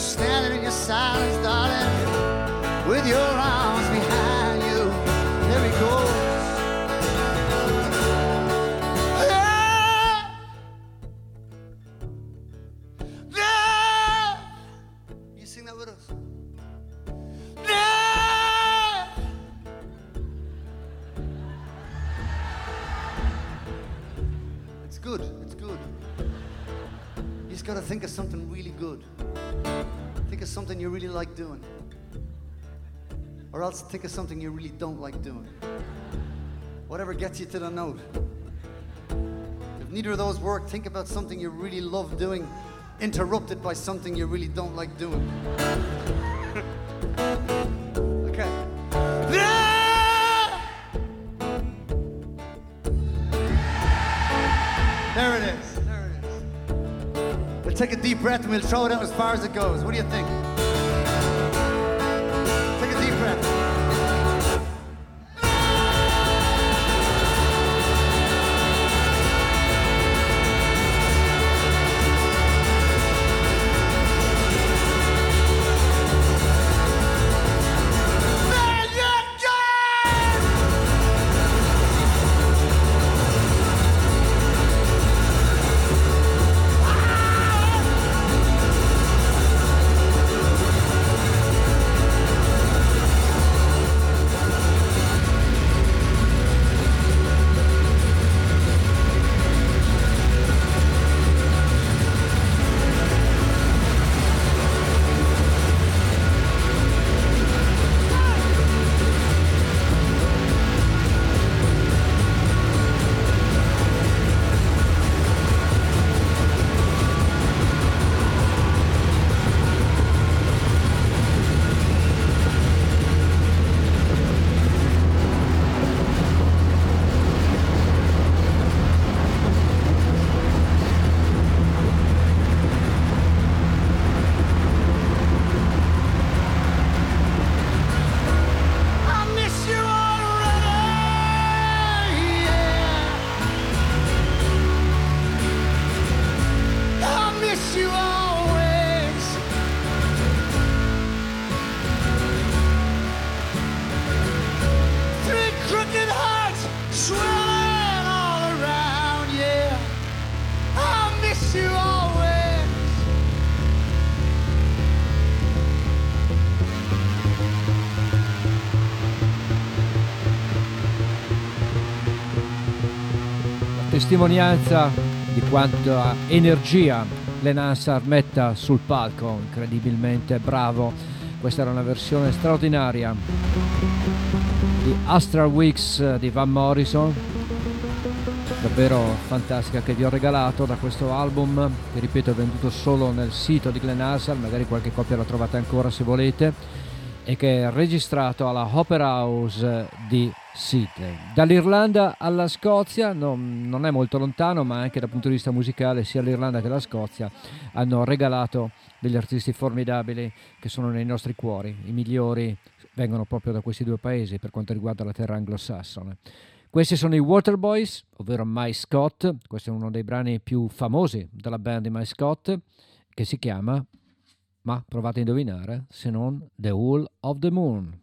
standing in your silence, darling, with your arms behind you, there he goes. There, there, you sing that with us. There, it's good, it's good. You just gotta think of something really good. Think of something you really like doing. Or else think of something you really don't like doing. Whatever gets you to the note. If neither of those work, think about something you really love doing, interrupted by something you really don't like doing. Okay. There it is, there it is. We'll take a deep breath and we'll throw it out as far as it goes. What do you think? Testimonianza di quanta energia Glen Hansard metta sul palco, incredibilmente bravo. Questa era una versione straordinaria di Astral Weeks di Van Morrison, davvero fantastica, che vi ho regalato da questo album, che ripeto è venduto solo nel sito di Glen Hansard, magari qualche copia la trovate ancora se volete, e che è registrato alla Opera House di Sydney. Dall'Irlanda alla Scozia, non, non è molto lontano, ma anche dal punto di vista musicale sia l'Irlanda che la Scozia hanno regalato degli artisti formidabili che sono nei nostri cuori. I migliori vengono proprio da questi due paesi per quanto riguarda la terra anglosassone. Questi sono i Waterboys, ovvero Mike Scott. Questo è uno dei brani più famosi della band di Mike Scott, che si chiama, ma provate a indovinare, se non The Hole of the Moon.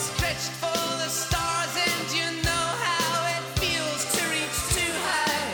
Stretched for the stars, and you know how it feels to reach too high.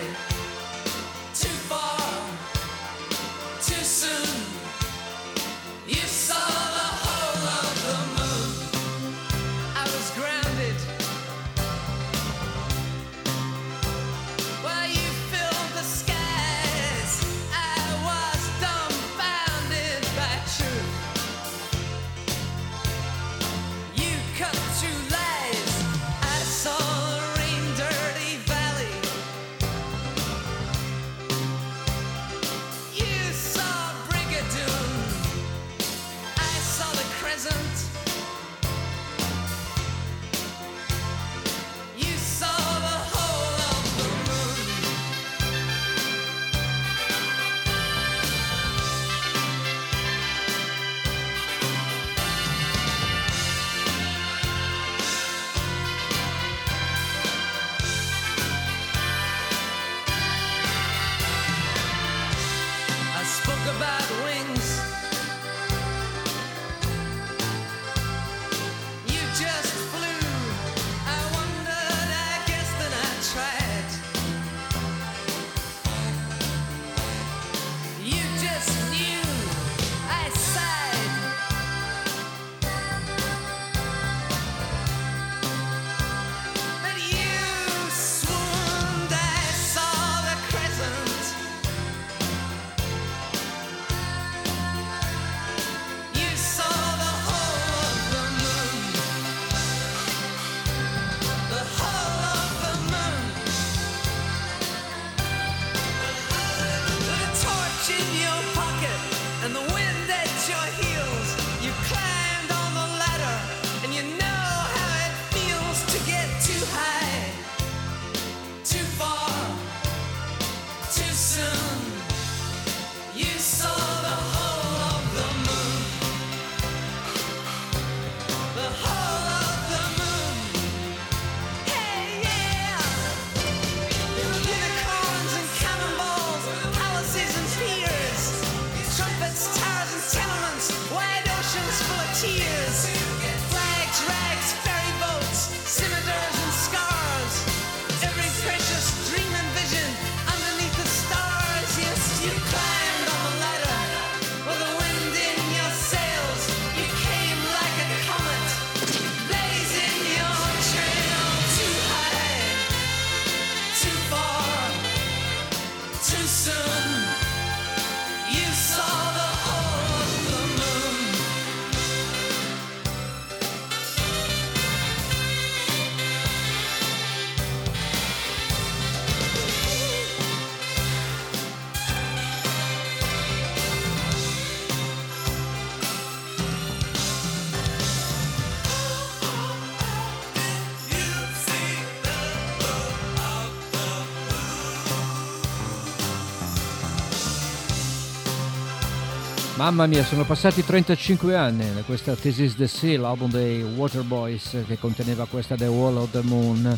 Mamma mia, sono passati trentacinque anni da questa This Is The Sea, l'album dei Waterboys che conteneva questa The Wall of the Moon.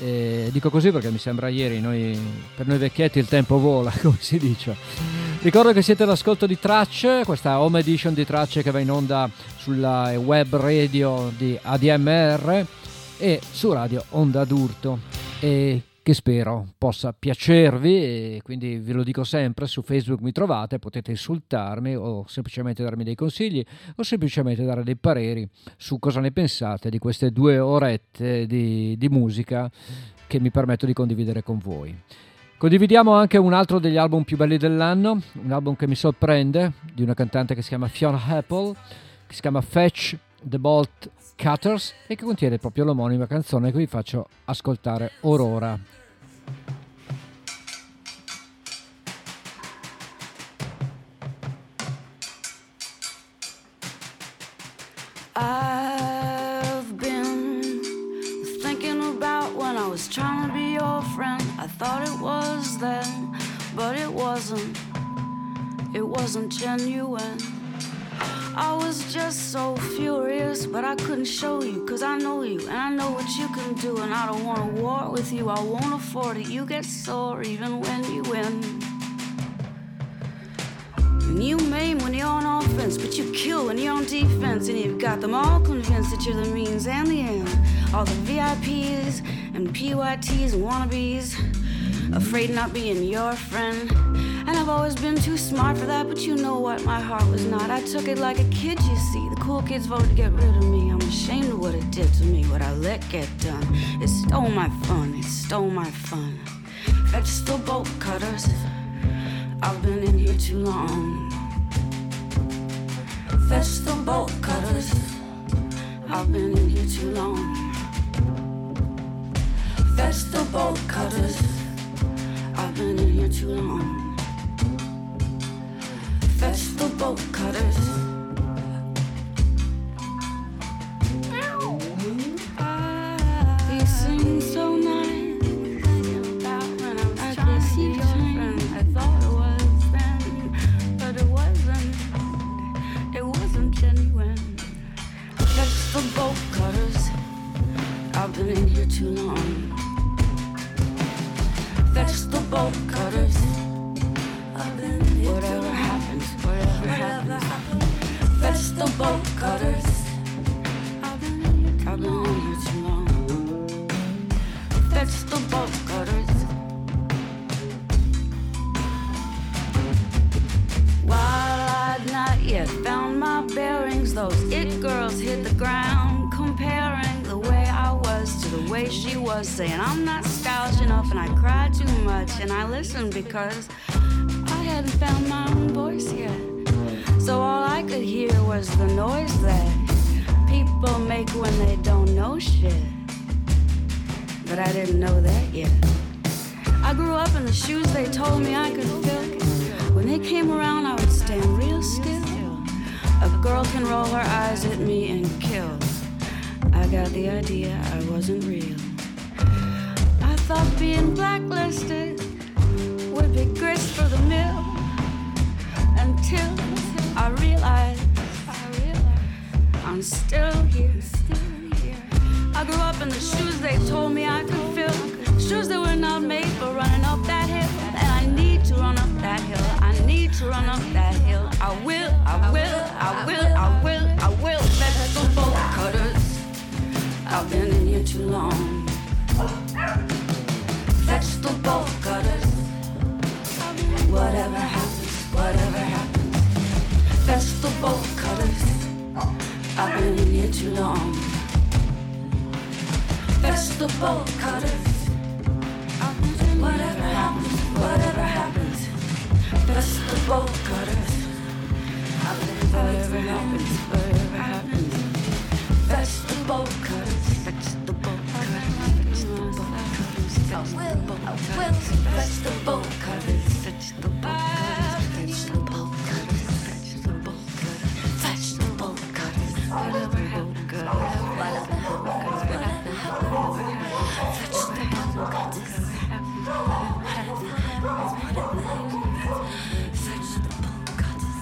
E dico così perché mi sembra ieri, noi, per noi vecchietti il tempo vola, come si dice. Ricordo che siete all'ascolto di Tracce, questa home edition di Tracce che va in onda sulla web radio di A D M R e su Radio Onda d'Urto, e che spero possa piacervi, e quindi ve lo dico sempre, su Facebook mi trovate, potete insultarmi o semplicemente darmi dei consigli o semplicemente dare dei pareri su cosa ne pensate di queste due orette di, di musica che mi permetto di condividere con voi. Condividiamo anche un altro degli album più belli dell'anno, un album che mi sorprende, di una cantante che si chiama Fiona Apple, che si chiama Fetch the Bolt Cutters, e che contiene proprio l'omonima canzone che vi faccio ascoltare orora. I've been thinking about when I was trying to be your friend. I thought it was then, but it wasn't. It wasn't genuine. I was just so furious, but I couldn't show you, cause I know you, and I know what you can do, and I don't want a war with you, I won't afford it, you get sore even when you win. And you maim when you're on offense, but you kill when you're on defense, and you've got them all convinced that you're the means and the end. All the V I Ps and P Y Ts and wannabes, afraid of not being your friend. And I've always been too smart for that, but you know what, my heart was not. I took it like a kid, you see. The cool kids voted to get rid of me. I'm ashamed of what it did to me, what I let get done. It stole my fun, it stole my fun. Fetch the bolt cutters. I've been in here too long. Fetch the bolt cutters. I've been in here too long. Fetch the bolt cutters. I've been in here too long. Fetch the bolt cutters. You seem so nice. I can see your friend. I thought it was then, but it wasn't. It wasn't genuine. Fetch the bolt cutters. I've been in here too long. Fetch the bolt cutters. I've been here whatever too long. Whatever happens, fetch the bolt cutters. I've been on here too long. Fetch the bolt cutters. While I'd not yet found my bearings, those it girls hit the ground, comparing the way I was to the way she was, saying I'm not stylish enough and I cry too much, and I listened because I hadn't found my own voice yet. So all I could hear was the noise that people make when they don't know shit. But I didn't know that yet. I grew up in the shoes they told me I could fit. When they came around I would stand real still. A girl can roll her eyes at me and kill. I got the idea I wasn't real. I thought being blacklisted would be grist for the mill, until I realized I'm still here. I grew up in the shoes they told me I could fill, shoes that were not made for running up that hill, and I need to run up that hill, I need to run up that hill. I will, I will, I will, I will, I will. Fetch the bolt cutters. I've been in here too long. Fetch the bolt cutters. Whatever happens, whatever happens, fetch the bolt cutters. I've been in here too long. Fetch the bolt cutters. Whatever happens, whatever happens, fetch the bolt cutters. I've been whatever happens, whatever happens, fetch the bolt cutters. Fetch the bolt cutters. Fetch the bolt cutters. Fetch the bolt cutters. Fetch the bolt cutters. Fetch the bolt cutters, fetch the bolt cutters, fetch the bolt cutters, fetch the bolt cutters, whatever happens, whatever happens, whatever happens, fetch the bolt cutters, whatever happens, whatever happens, fetch the bolt cutters.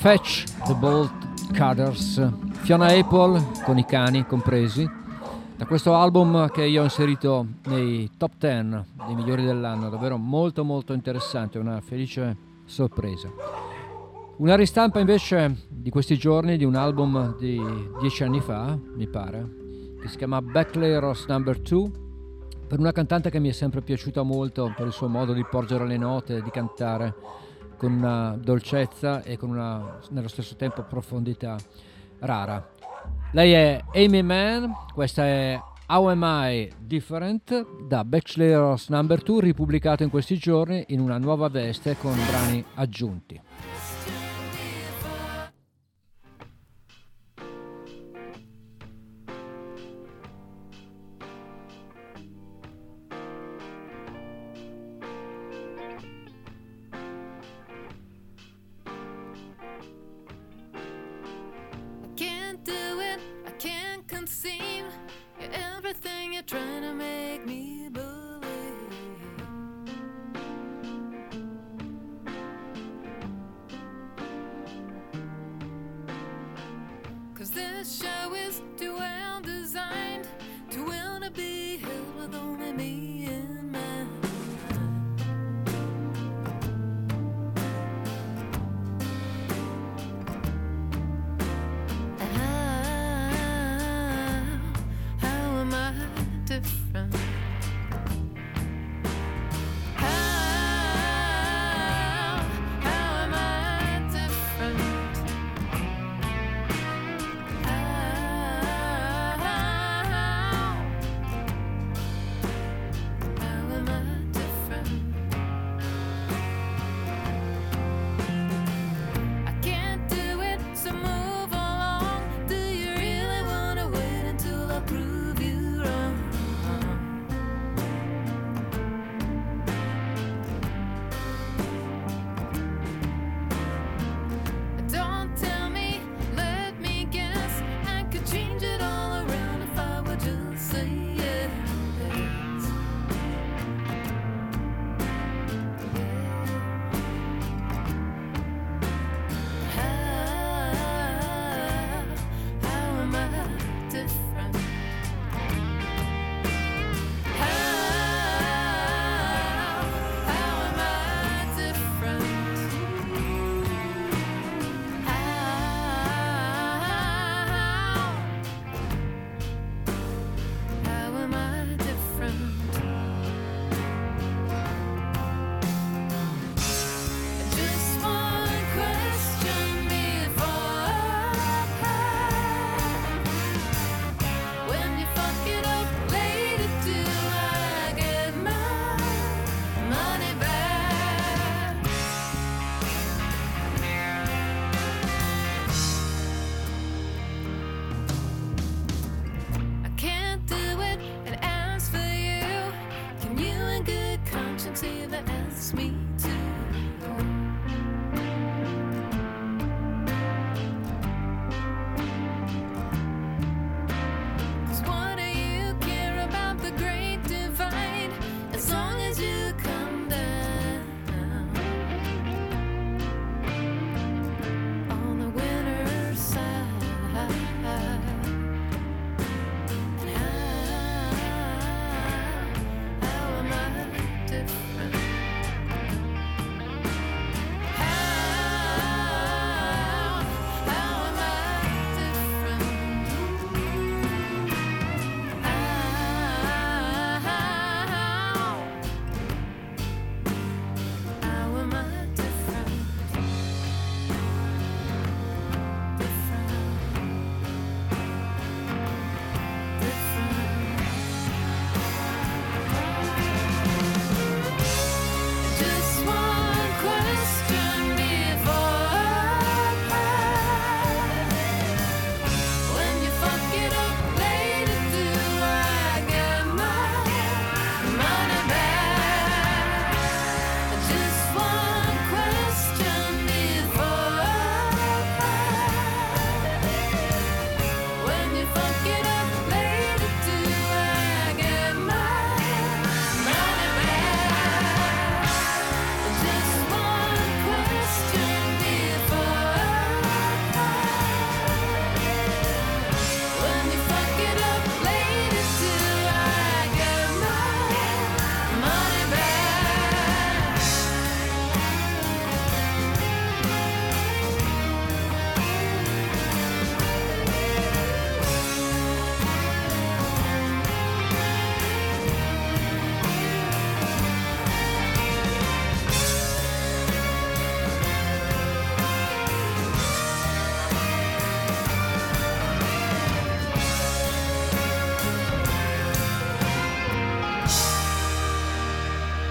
Fetch the Bolt Cutters, Fiona Apple con i cani compresi, da questo album che io ho inserito nei top dieci dei migliori dell'anno, davvero molto molto interessante, una felice sorpresa. Una ristampa invece di questi giorni di un album di dieci anni fa, mi pare, che si chiama Beckley Ross number two, per una cantante che mi è sempre piaciuta molto per il suo modo di porgere le note, di cantare con una dolcezza e con una, nello stesso tempo, profondità rara. Lei è Aimee Mann, questa è How Am I Different da Beckley Ross number two, ripubblicato in questi giorni in una nuova veste con brani aggiunti.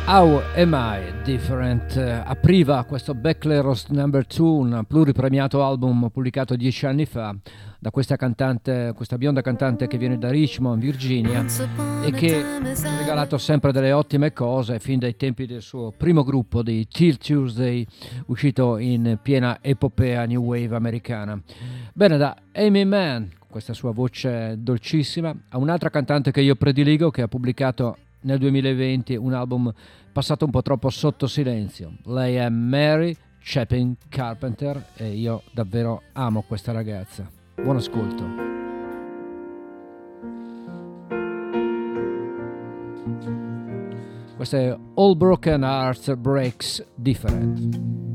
How Am I Different? Eh, apriva questo Backleros number two, un pluripremiato album pubblicato dieci anni fa da questa cantante, questa bionda cantante che viene da Richmond, Virginia, e che ha regalato sempre delle ottime cose fin dai tempi del suo primo gruppo di Till Tuesday, uscito in piena epopea new wave americana. Bene, da Aimee Mann, questa sua voce dolcissima, a un'altra cantante che io prediligo, che ha pubblicato nel duemilaventi un album passato un po' troppo sotto silenzio. Lei è Mary Chapin Carpenter e io davvero amo questa ragazza. Buon ascolto. Questa è All Broken Hearts Breaks Different.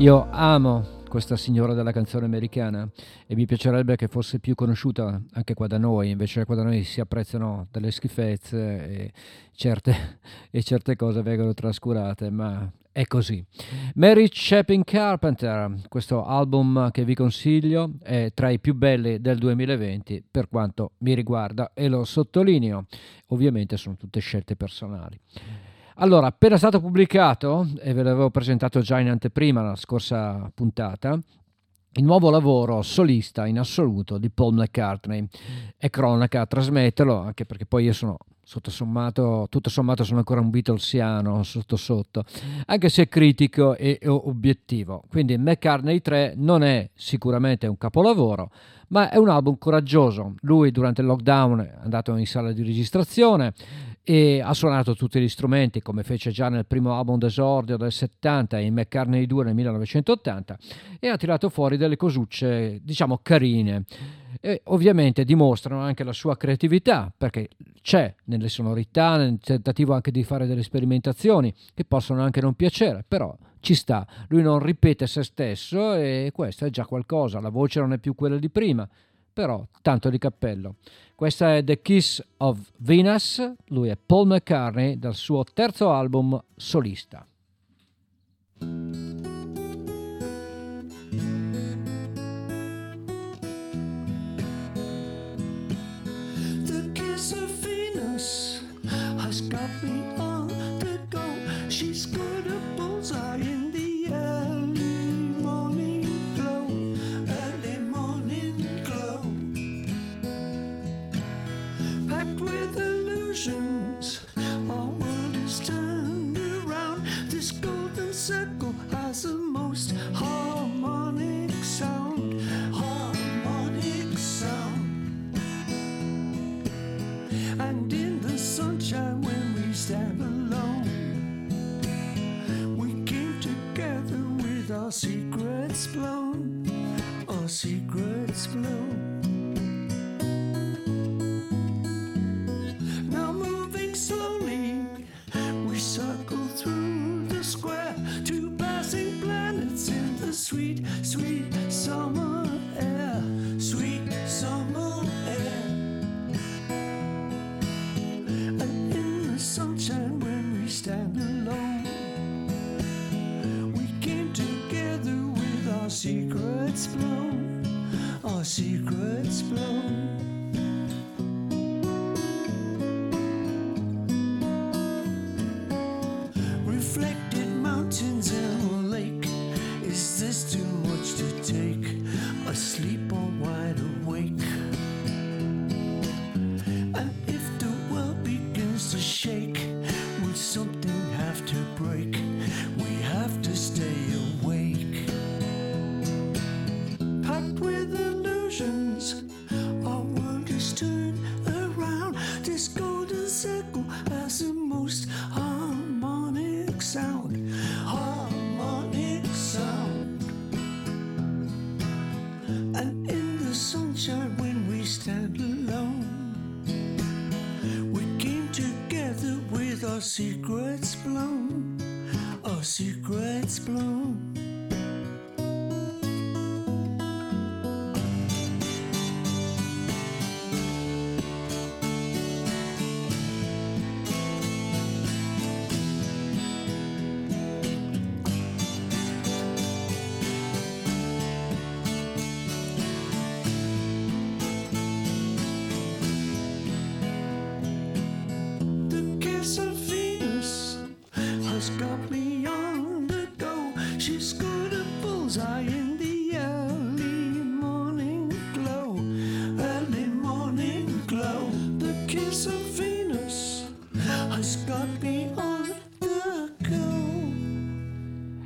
Io amo questa signora della canzone americana e mi piacerebbe che fosse più conosciuta anche qua da noi, invece qua da noi si apprezzano delle schifezze e certe, e certe cose vengono trascurate, ma è così. Mary Chapin Carpenter, questo album che vi consiglio è tra i più belli del duemilaventi per quanto mi riguarda e lo sottolineo, ovviamente sono tutte scelte personali. Allora, appena stato pubblicato, e ve l'avevo presentato già in anteprima la scorsa puntata, il nuovo lavoro solista in assoluto di Paul McCartney. È cronaca a trasmetterlo, anche perché poi io sono sotto sommato, tutto sommato sono ancora un Beatlesiano sotto sotto, anche se critico e obiettivo. Quindi McCartney tre non è sicuramente un capolavoro, ma è un album coraggioso. Lui durante il lockdown è andato in sala di registrazione e ha suonato tutti gli strumenti, come fece già nel primo album d'esordio del settanta e in McCartney due nel millenovecentottanta, e ha tirato fuori delle cosucce, diciamo, carine. E ovviamente dimostrano anche la sua creatività, perché c'è nelle sonorità, nel tentativo anche di fare delle sperimentazioni che possono anche non piacere, però ci sta, lui non ripete se stesso e questo è già qualcosa, la voce non è più quella di prima, però tanto di cappello. Questa è The Kiss of Venus, lui è Paul McCartney dal suo terzo album solista. Got me on the go. She scored a bullseye in the early morning glow. Early morning glow. Packed with illusions, our world is turned around. This golden circle has the most harmonic sound. Harmonic sound. And in the sunshine. Stand alone. We came together with our secrets blown, our secrets blown. Now moving slowly, we circle through the square, two passing planets in the sweet, sweet summer air, sweet summer air. Sunshine when we stand alone. We came together with our secrets blown, our secrets blown. Reflected mountains in a lake. Is this too much to take? Asleep or wide awake? Shake, will something have to break? We have to stay awake. Packed with illusions, our world is turned around. This golden circle has the most harmonic sound. Harmonic sound. And in the sunshine when we stand alone, with our secrets blown, our secrets blown.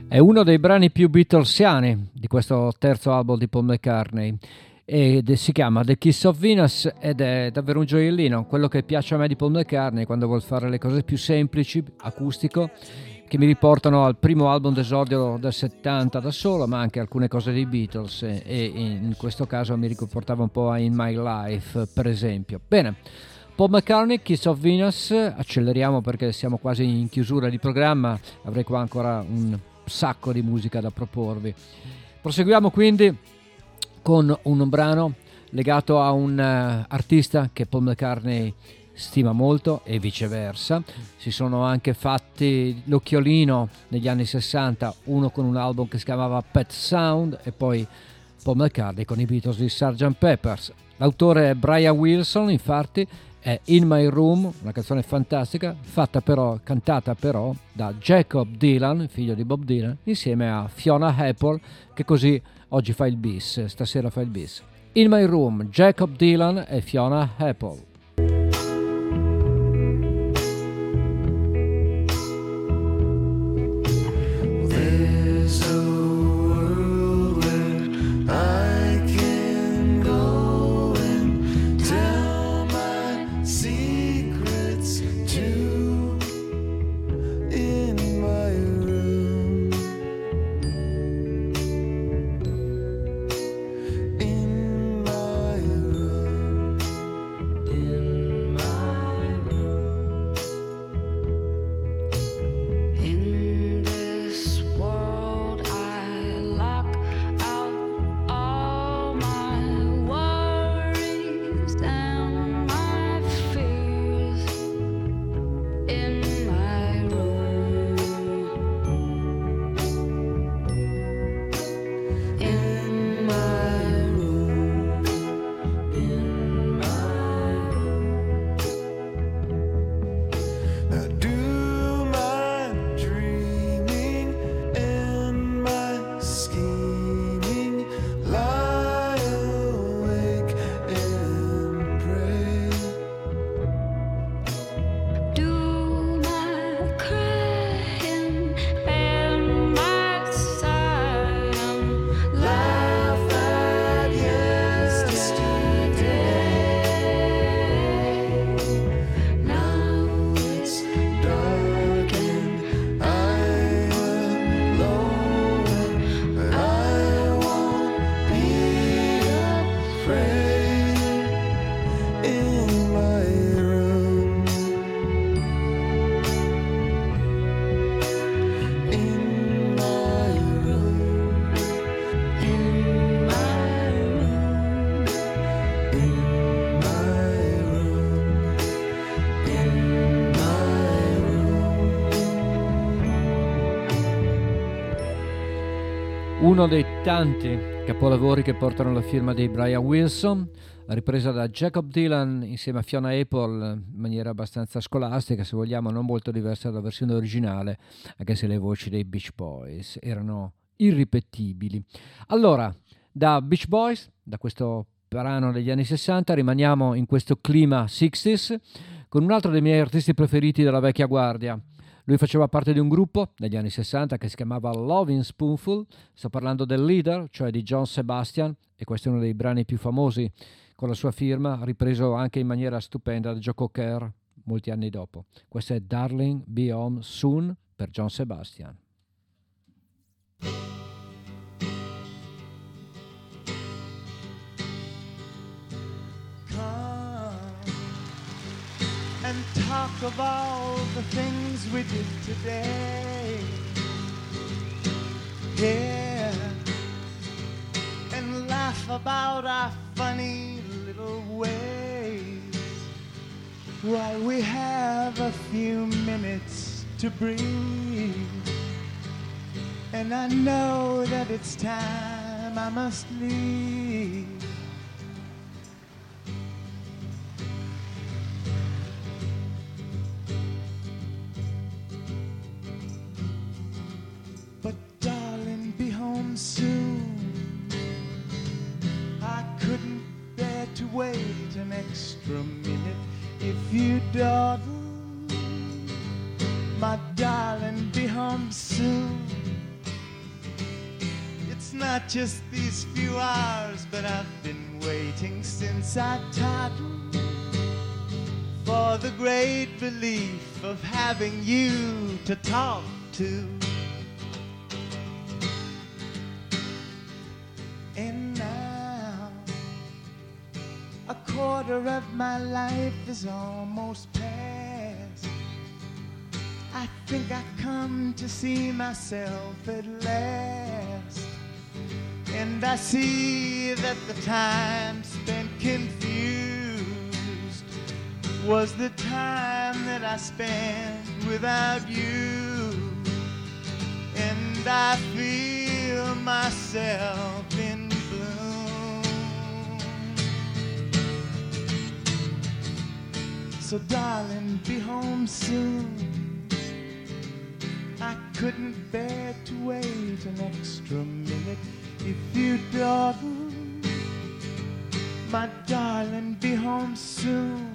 È uno dei brani più beatlesiani di questo terzo album di Paul McCartney ed si chiama The Kiss of Venus ed è davvero un gioiellino. Quello che piace a me di Paul McCartney quando vuol fare le cose più semplici, acustico, che mi riportano al primo album d'esordio del settanta da solo, ma anche alcune cose dei Beatles e in questo caso mi riportava un po' a In My Life, per esempio. Bene. Paul McCartney, Kiss of Venus, acceleriamo perché siamo quasi in chiusura di programma, avrei qua ancora un sacco di musica da proporvi. Proseguiamo quindi con un brano legato a un uh, artista che Paul McCartney stima molto e viceversa. Si sono anche fatti l'occhiolino negli anni sessanta, uno con un album che si chiamava Pet Sound e poi Paul McCartney con i Beatles di sergeant Peppers. L'autore è Brian Wilson, infatti è In My Room, una canzone fantastica fatta però, cantata però da Jacob Dylan, figlio di Bob Dylan, insieme a Fiona Apple, che così oggi fa il bis, stasera fa il bis. In My Room, Jacob Dylan e Fiona Apple. Uno dei tanti capolavori che portano la firma di Brian Wilson, ripresa da Jacob Dylan insieme a Fiona Apple in maniera abbastanza scolastica, se vogliamo, non molto diversa dalla versione originale, anche se le voci dei Beach Boys erano irripetibili. Allora, da Beach Boys, da questo brano degli anni sessanta, rimaniamo in questo clima sessanta con un altro dei miei artisti preferiti della vecchia guardia. Lui faceva parte di un gruppo negli anni sessanta che si chiamava Loving Spoonful, sto parlando del leader, cioè di John Sebastian, e questo è uno dei brani più famosi con la sua firma, ripreso anche in maniera stupenda da Joe Cocker molti anni dopo. Questo è Darling Be Home Soon per John Sebastian. Talk of all the things we did today, yeah, and laugh about our funny little ways. Why, we have a few minutes to breathe, and I know that it's time I must leave. Soon, I couldn't bear to wait an extra minute. If you dawdle, my darling, be home soon. It's not just these few hours, but I've been waiting since I toddled for the great relief of having you to talk to. Quarter of my life is almost past. I I think I come to see myself at last, and I see that the time spent confused was the time that I spent without you, and I feel myself in bloom. So darling, be home soon. I couldn't bear to wait an extra minute. If you dawdle, my darling, be home soon.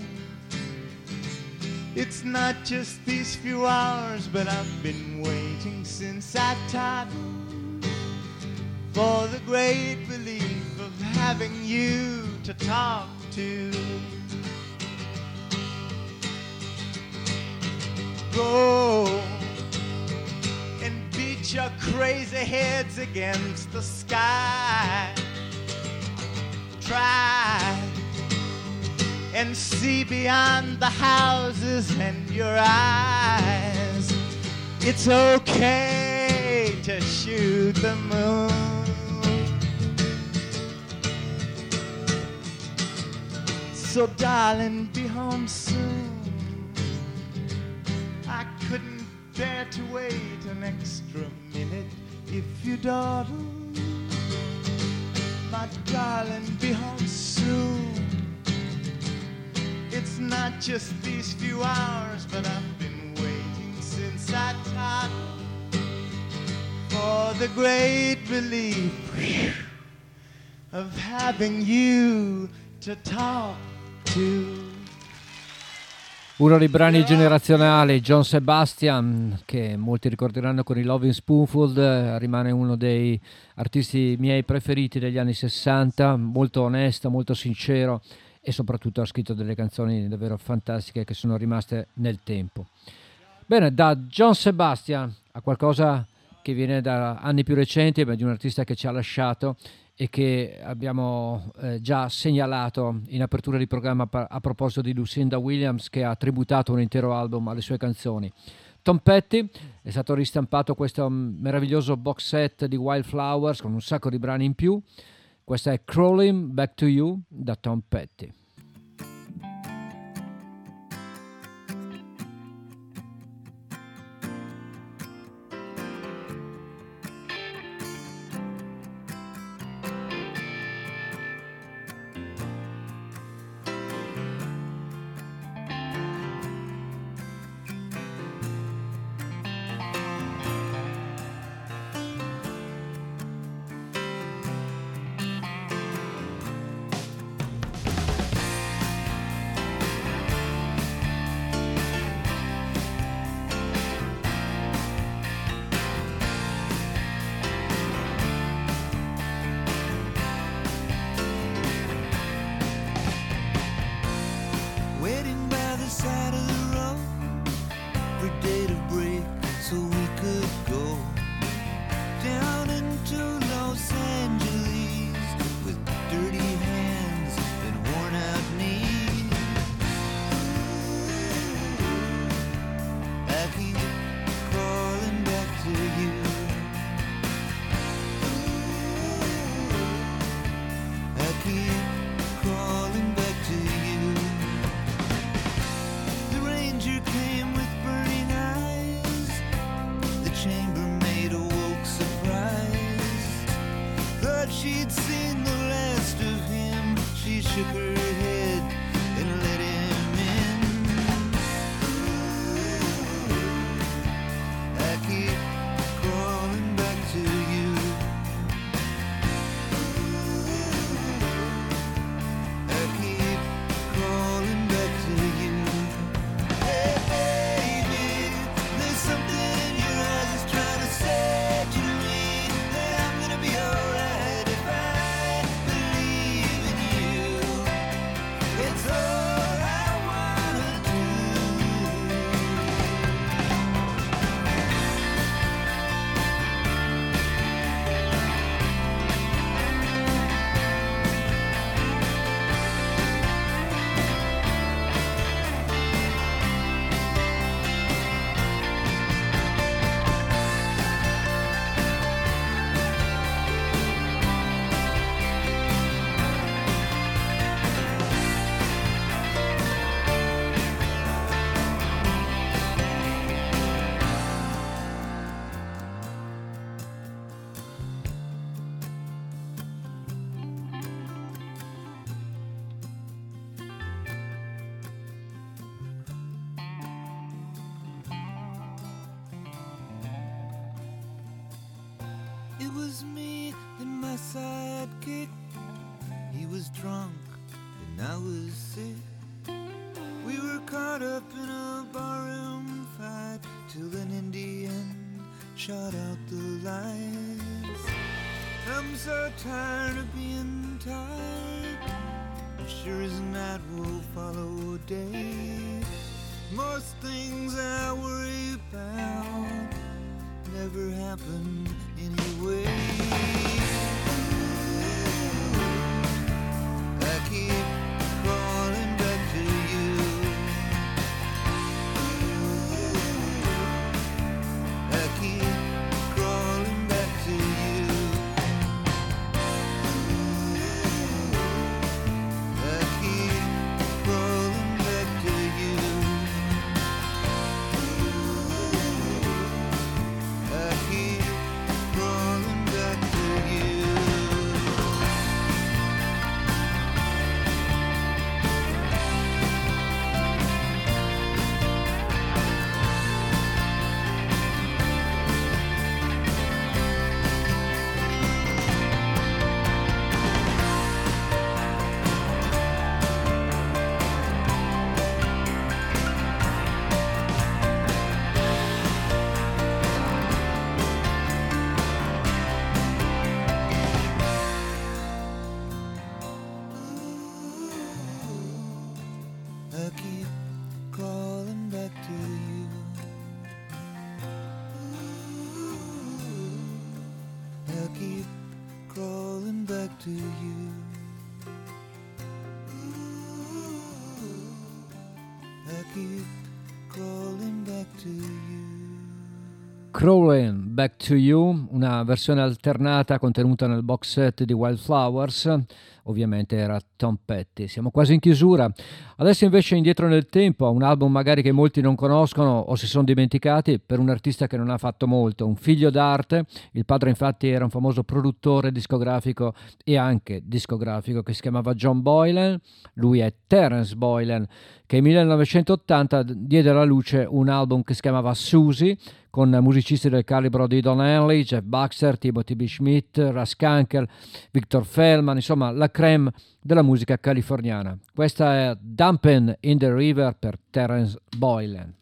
It's not just these few hours, but I've been waiting since I toddled for the great relief of having you to talk to. Go your crazy heads against the sky. Try and see beyond the houses and your eyes. It's okay to shoot the moon. So darling, be home soon. I couldn't dare to wait an extra minute. If you dawdle, my darling, be home soon. It's not just these few hours, but I've been waiting since I toddled for the great relief of having you to talk to. Uno dei brani generazionali, John Sebastian, che molti ricorderanno con i Loving Spoonful, rimane uno dei artisti miei preferiti degli anni sessanta, molto onesto, molto sincero e soprattutto ha scritto delle canzoni davvero fantastiche che sono rimaste nel tempo. Bene, da John Sebastian a qualcosa che viene da anni più recenti, ma di un artista che ci ha lasciato e che abbiamo eh, già segnalato in apertura di programma a proposito di Lucinda Williams, che ha tributato un intero album alle sue canzoni. Tom Petty, è stato ristampato questo meraviglioso box set di Wildflowers con un sacco di brani in più. Questa è Crawling Back to You da Tom Petty. was me and my sidekick. He was drunk and I was sick. We were caught up in a barroom fight till an Indian shot out the lights. I'm so tired of being tired. It sure as night will follow day. Most things I worry about never happen anyway. Ooh, I keep calling back to you. Ooh, I keep crawling back to you. Ooh, I keep crawling back to you. Crawling Back to You, una versione alternata contenuta nel box set di Wildflowers, ovviamente era Tom Petty. Siamo quasi in chiusura, adesso invece indietro nel tempo, a un album magari che molti non conoscono o si sono dimenticati, per un artista che non ha fatto molto, un figlio d'arte. Il padre infatti era un famoso produttore discografico e anche discografico che si chiamava John Boylan, lui è Terence Boylan, che nel millenovecentottanta diede alla luce un album che si chiamava Susie, con musicisti del calibro di Don Henley, Jeff Baxter, Timothy B. Schmidt, Ras Kankel, Victor Feldman, insomma la crème della musica californiana. Questa è Dumpin' in the River per Terence Boylan.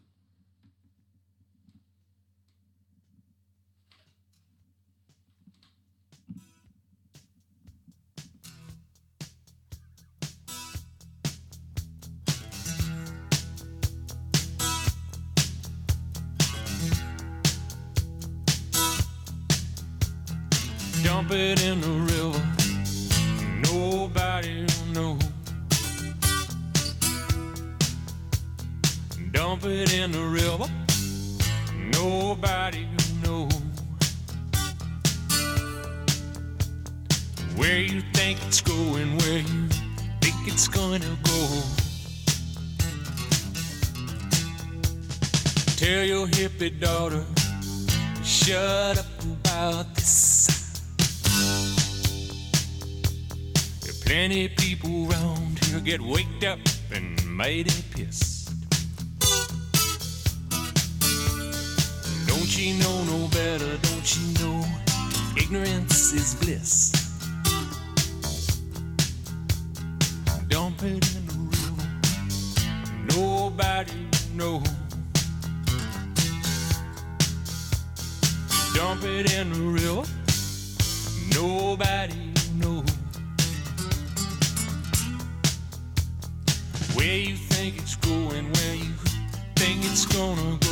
Dumpin' in the river, nobody'll know. Dumpin' in the river, nobody'll know. Where you think it's going, where you think it's gonna go. Tell your hippie daughter, shut up about this. Plenty of people round here get waked up and mighty pissed. Don't you know no better, don't you know ignorance is bliss. Dump it in the river, nobody know. Dump it in the river, nobody know. Where you think it's going, where you think it's gonna go.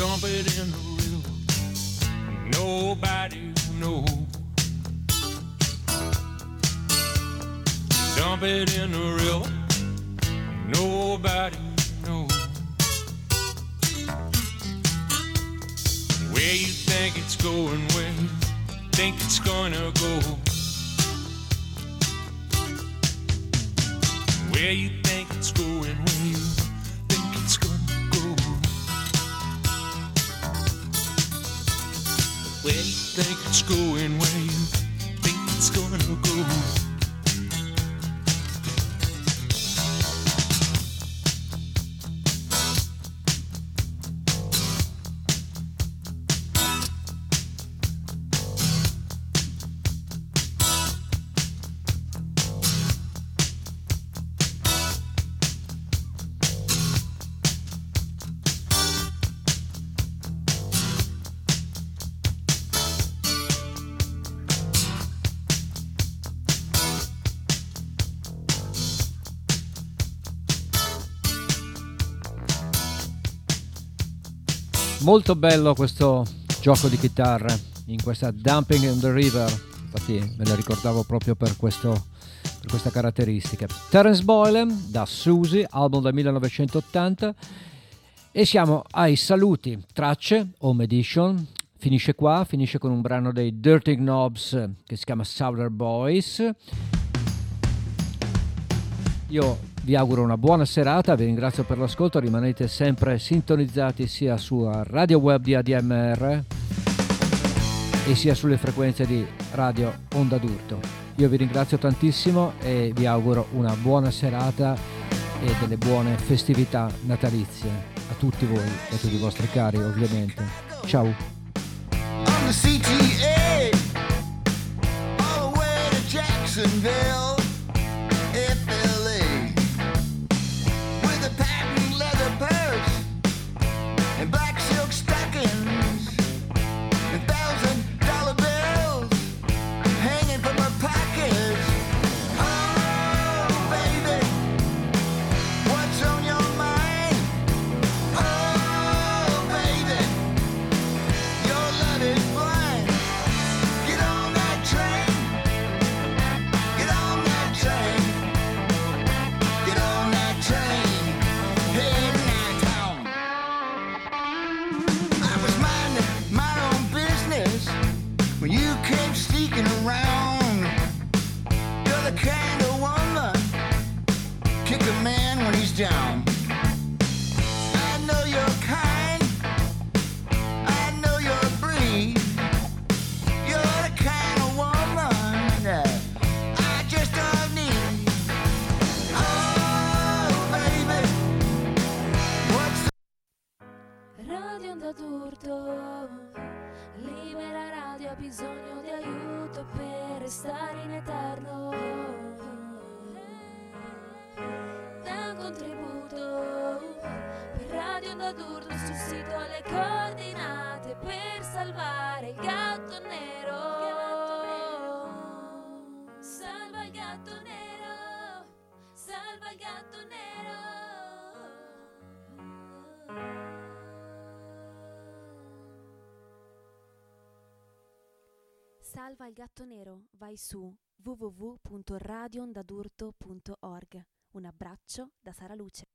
dump it in the river. Nobody knows. Dump it in the river. Nobody knows. Where you think it's going, where you think it's gonna go. Where you think it's going, where you think it's gonna go. Where you think it's going, where you think it's gonna go. Molto bello questo gioco di chitarre in questa Dumping in the River, infatti me la ricordavo proprio per, questo, per questa caratteristica. Terence Boylan da Susie, album del millenovecentottanta, e siamo ai saluti. Tracce, Home Edition, finisce qua, finisce con un brano dei Dirty Knobs che si chiama Southern Boys. Io vi auguro una buona serata, vi ringrazio per l'ascolto, rimanete sempre sintonizzati sia sulla radio web di A D M R e sia sulle frequenze di Radio Onda d'Urto. Io vi ringrazio tantissimo e vi auguro una buona serata e delle buone festività natalizie a tutti voi e a tutti i vostri cari, ovviamente. Ciao! Down. I know you're kind, I know you're breed, you're the kind of woman that I just don't need. Oh baby, what's Radio Onda d'Urto, libera radio, ha bisogno di aiuto per restare in eterno. Contributo per Radio Onda d'Urto sul sito alle coordinate per salvare il gatto nero. Salva il gatto nero, salva il gatto nero. Salva il gatto nero, vai su w w w punto radio onda d'urto punto org. Un abbraccio da Sara Luce.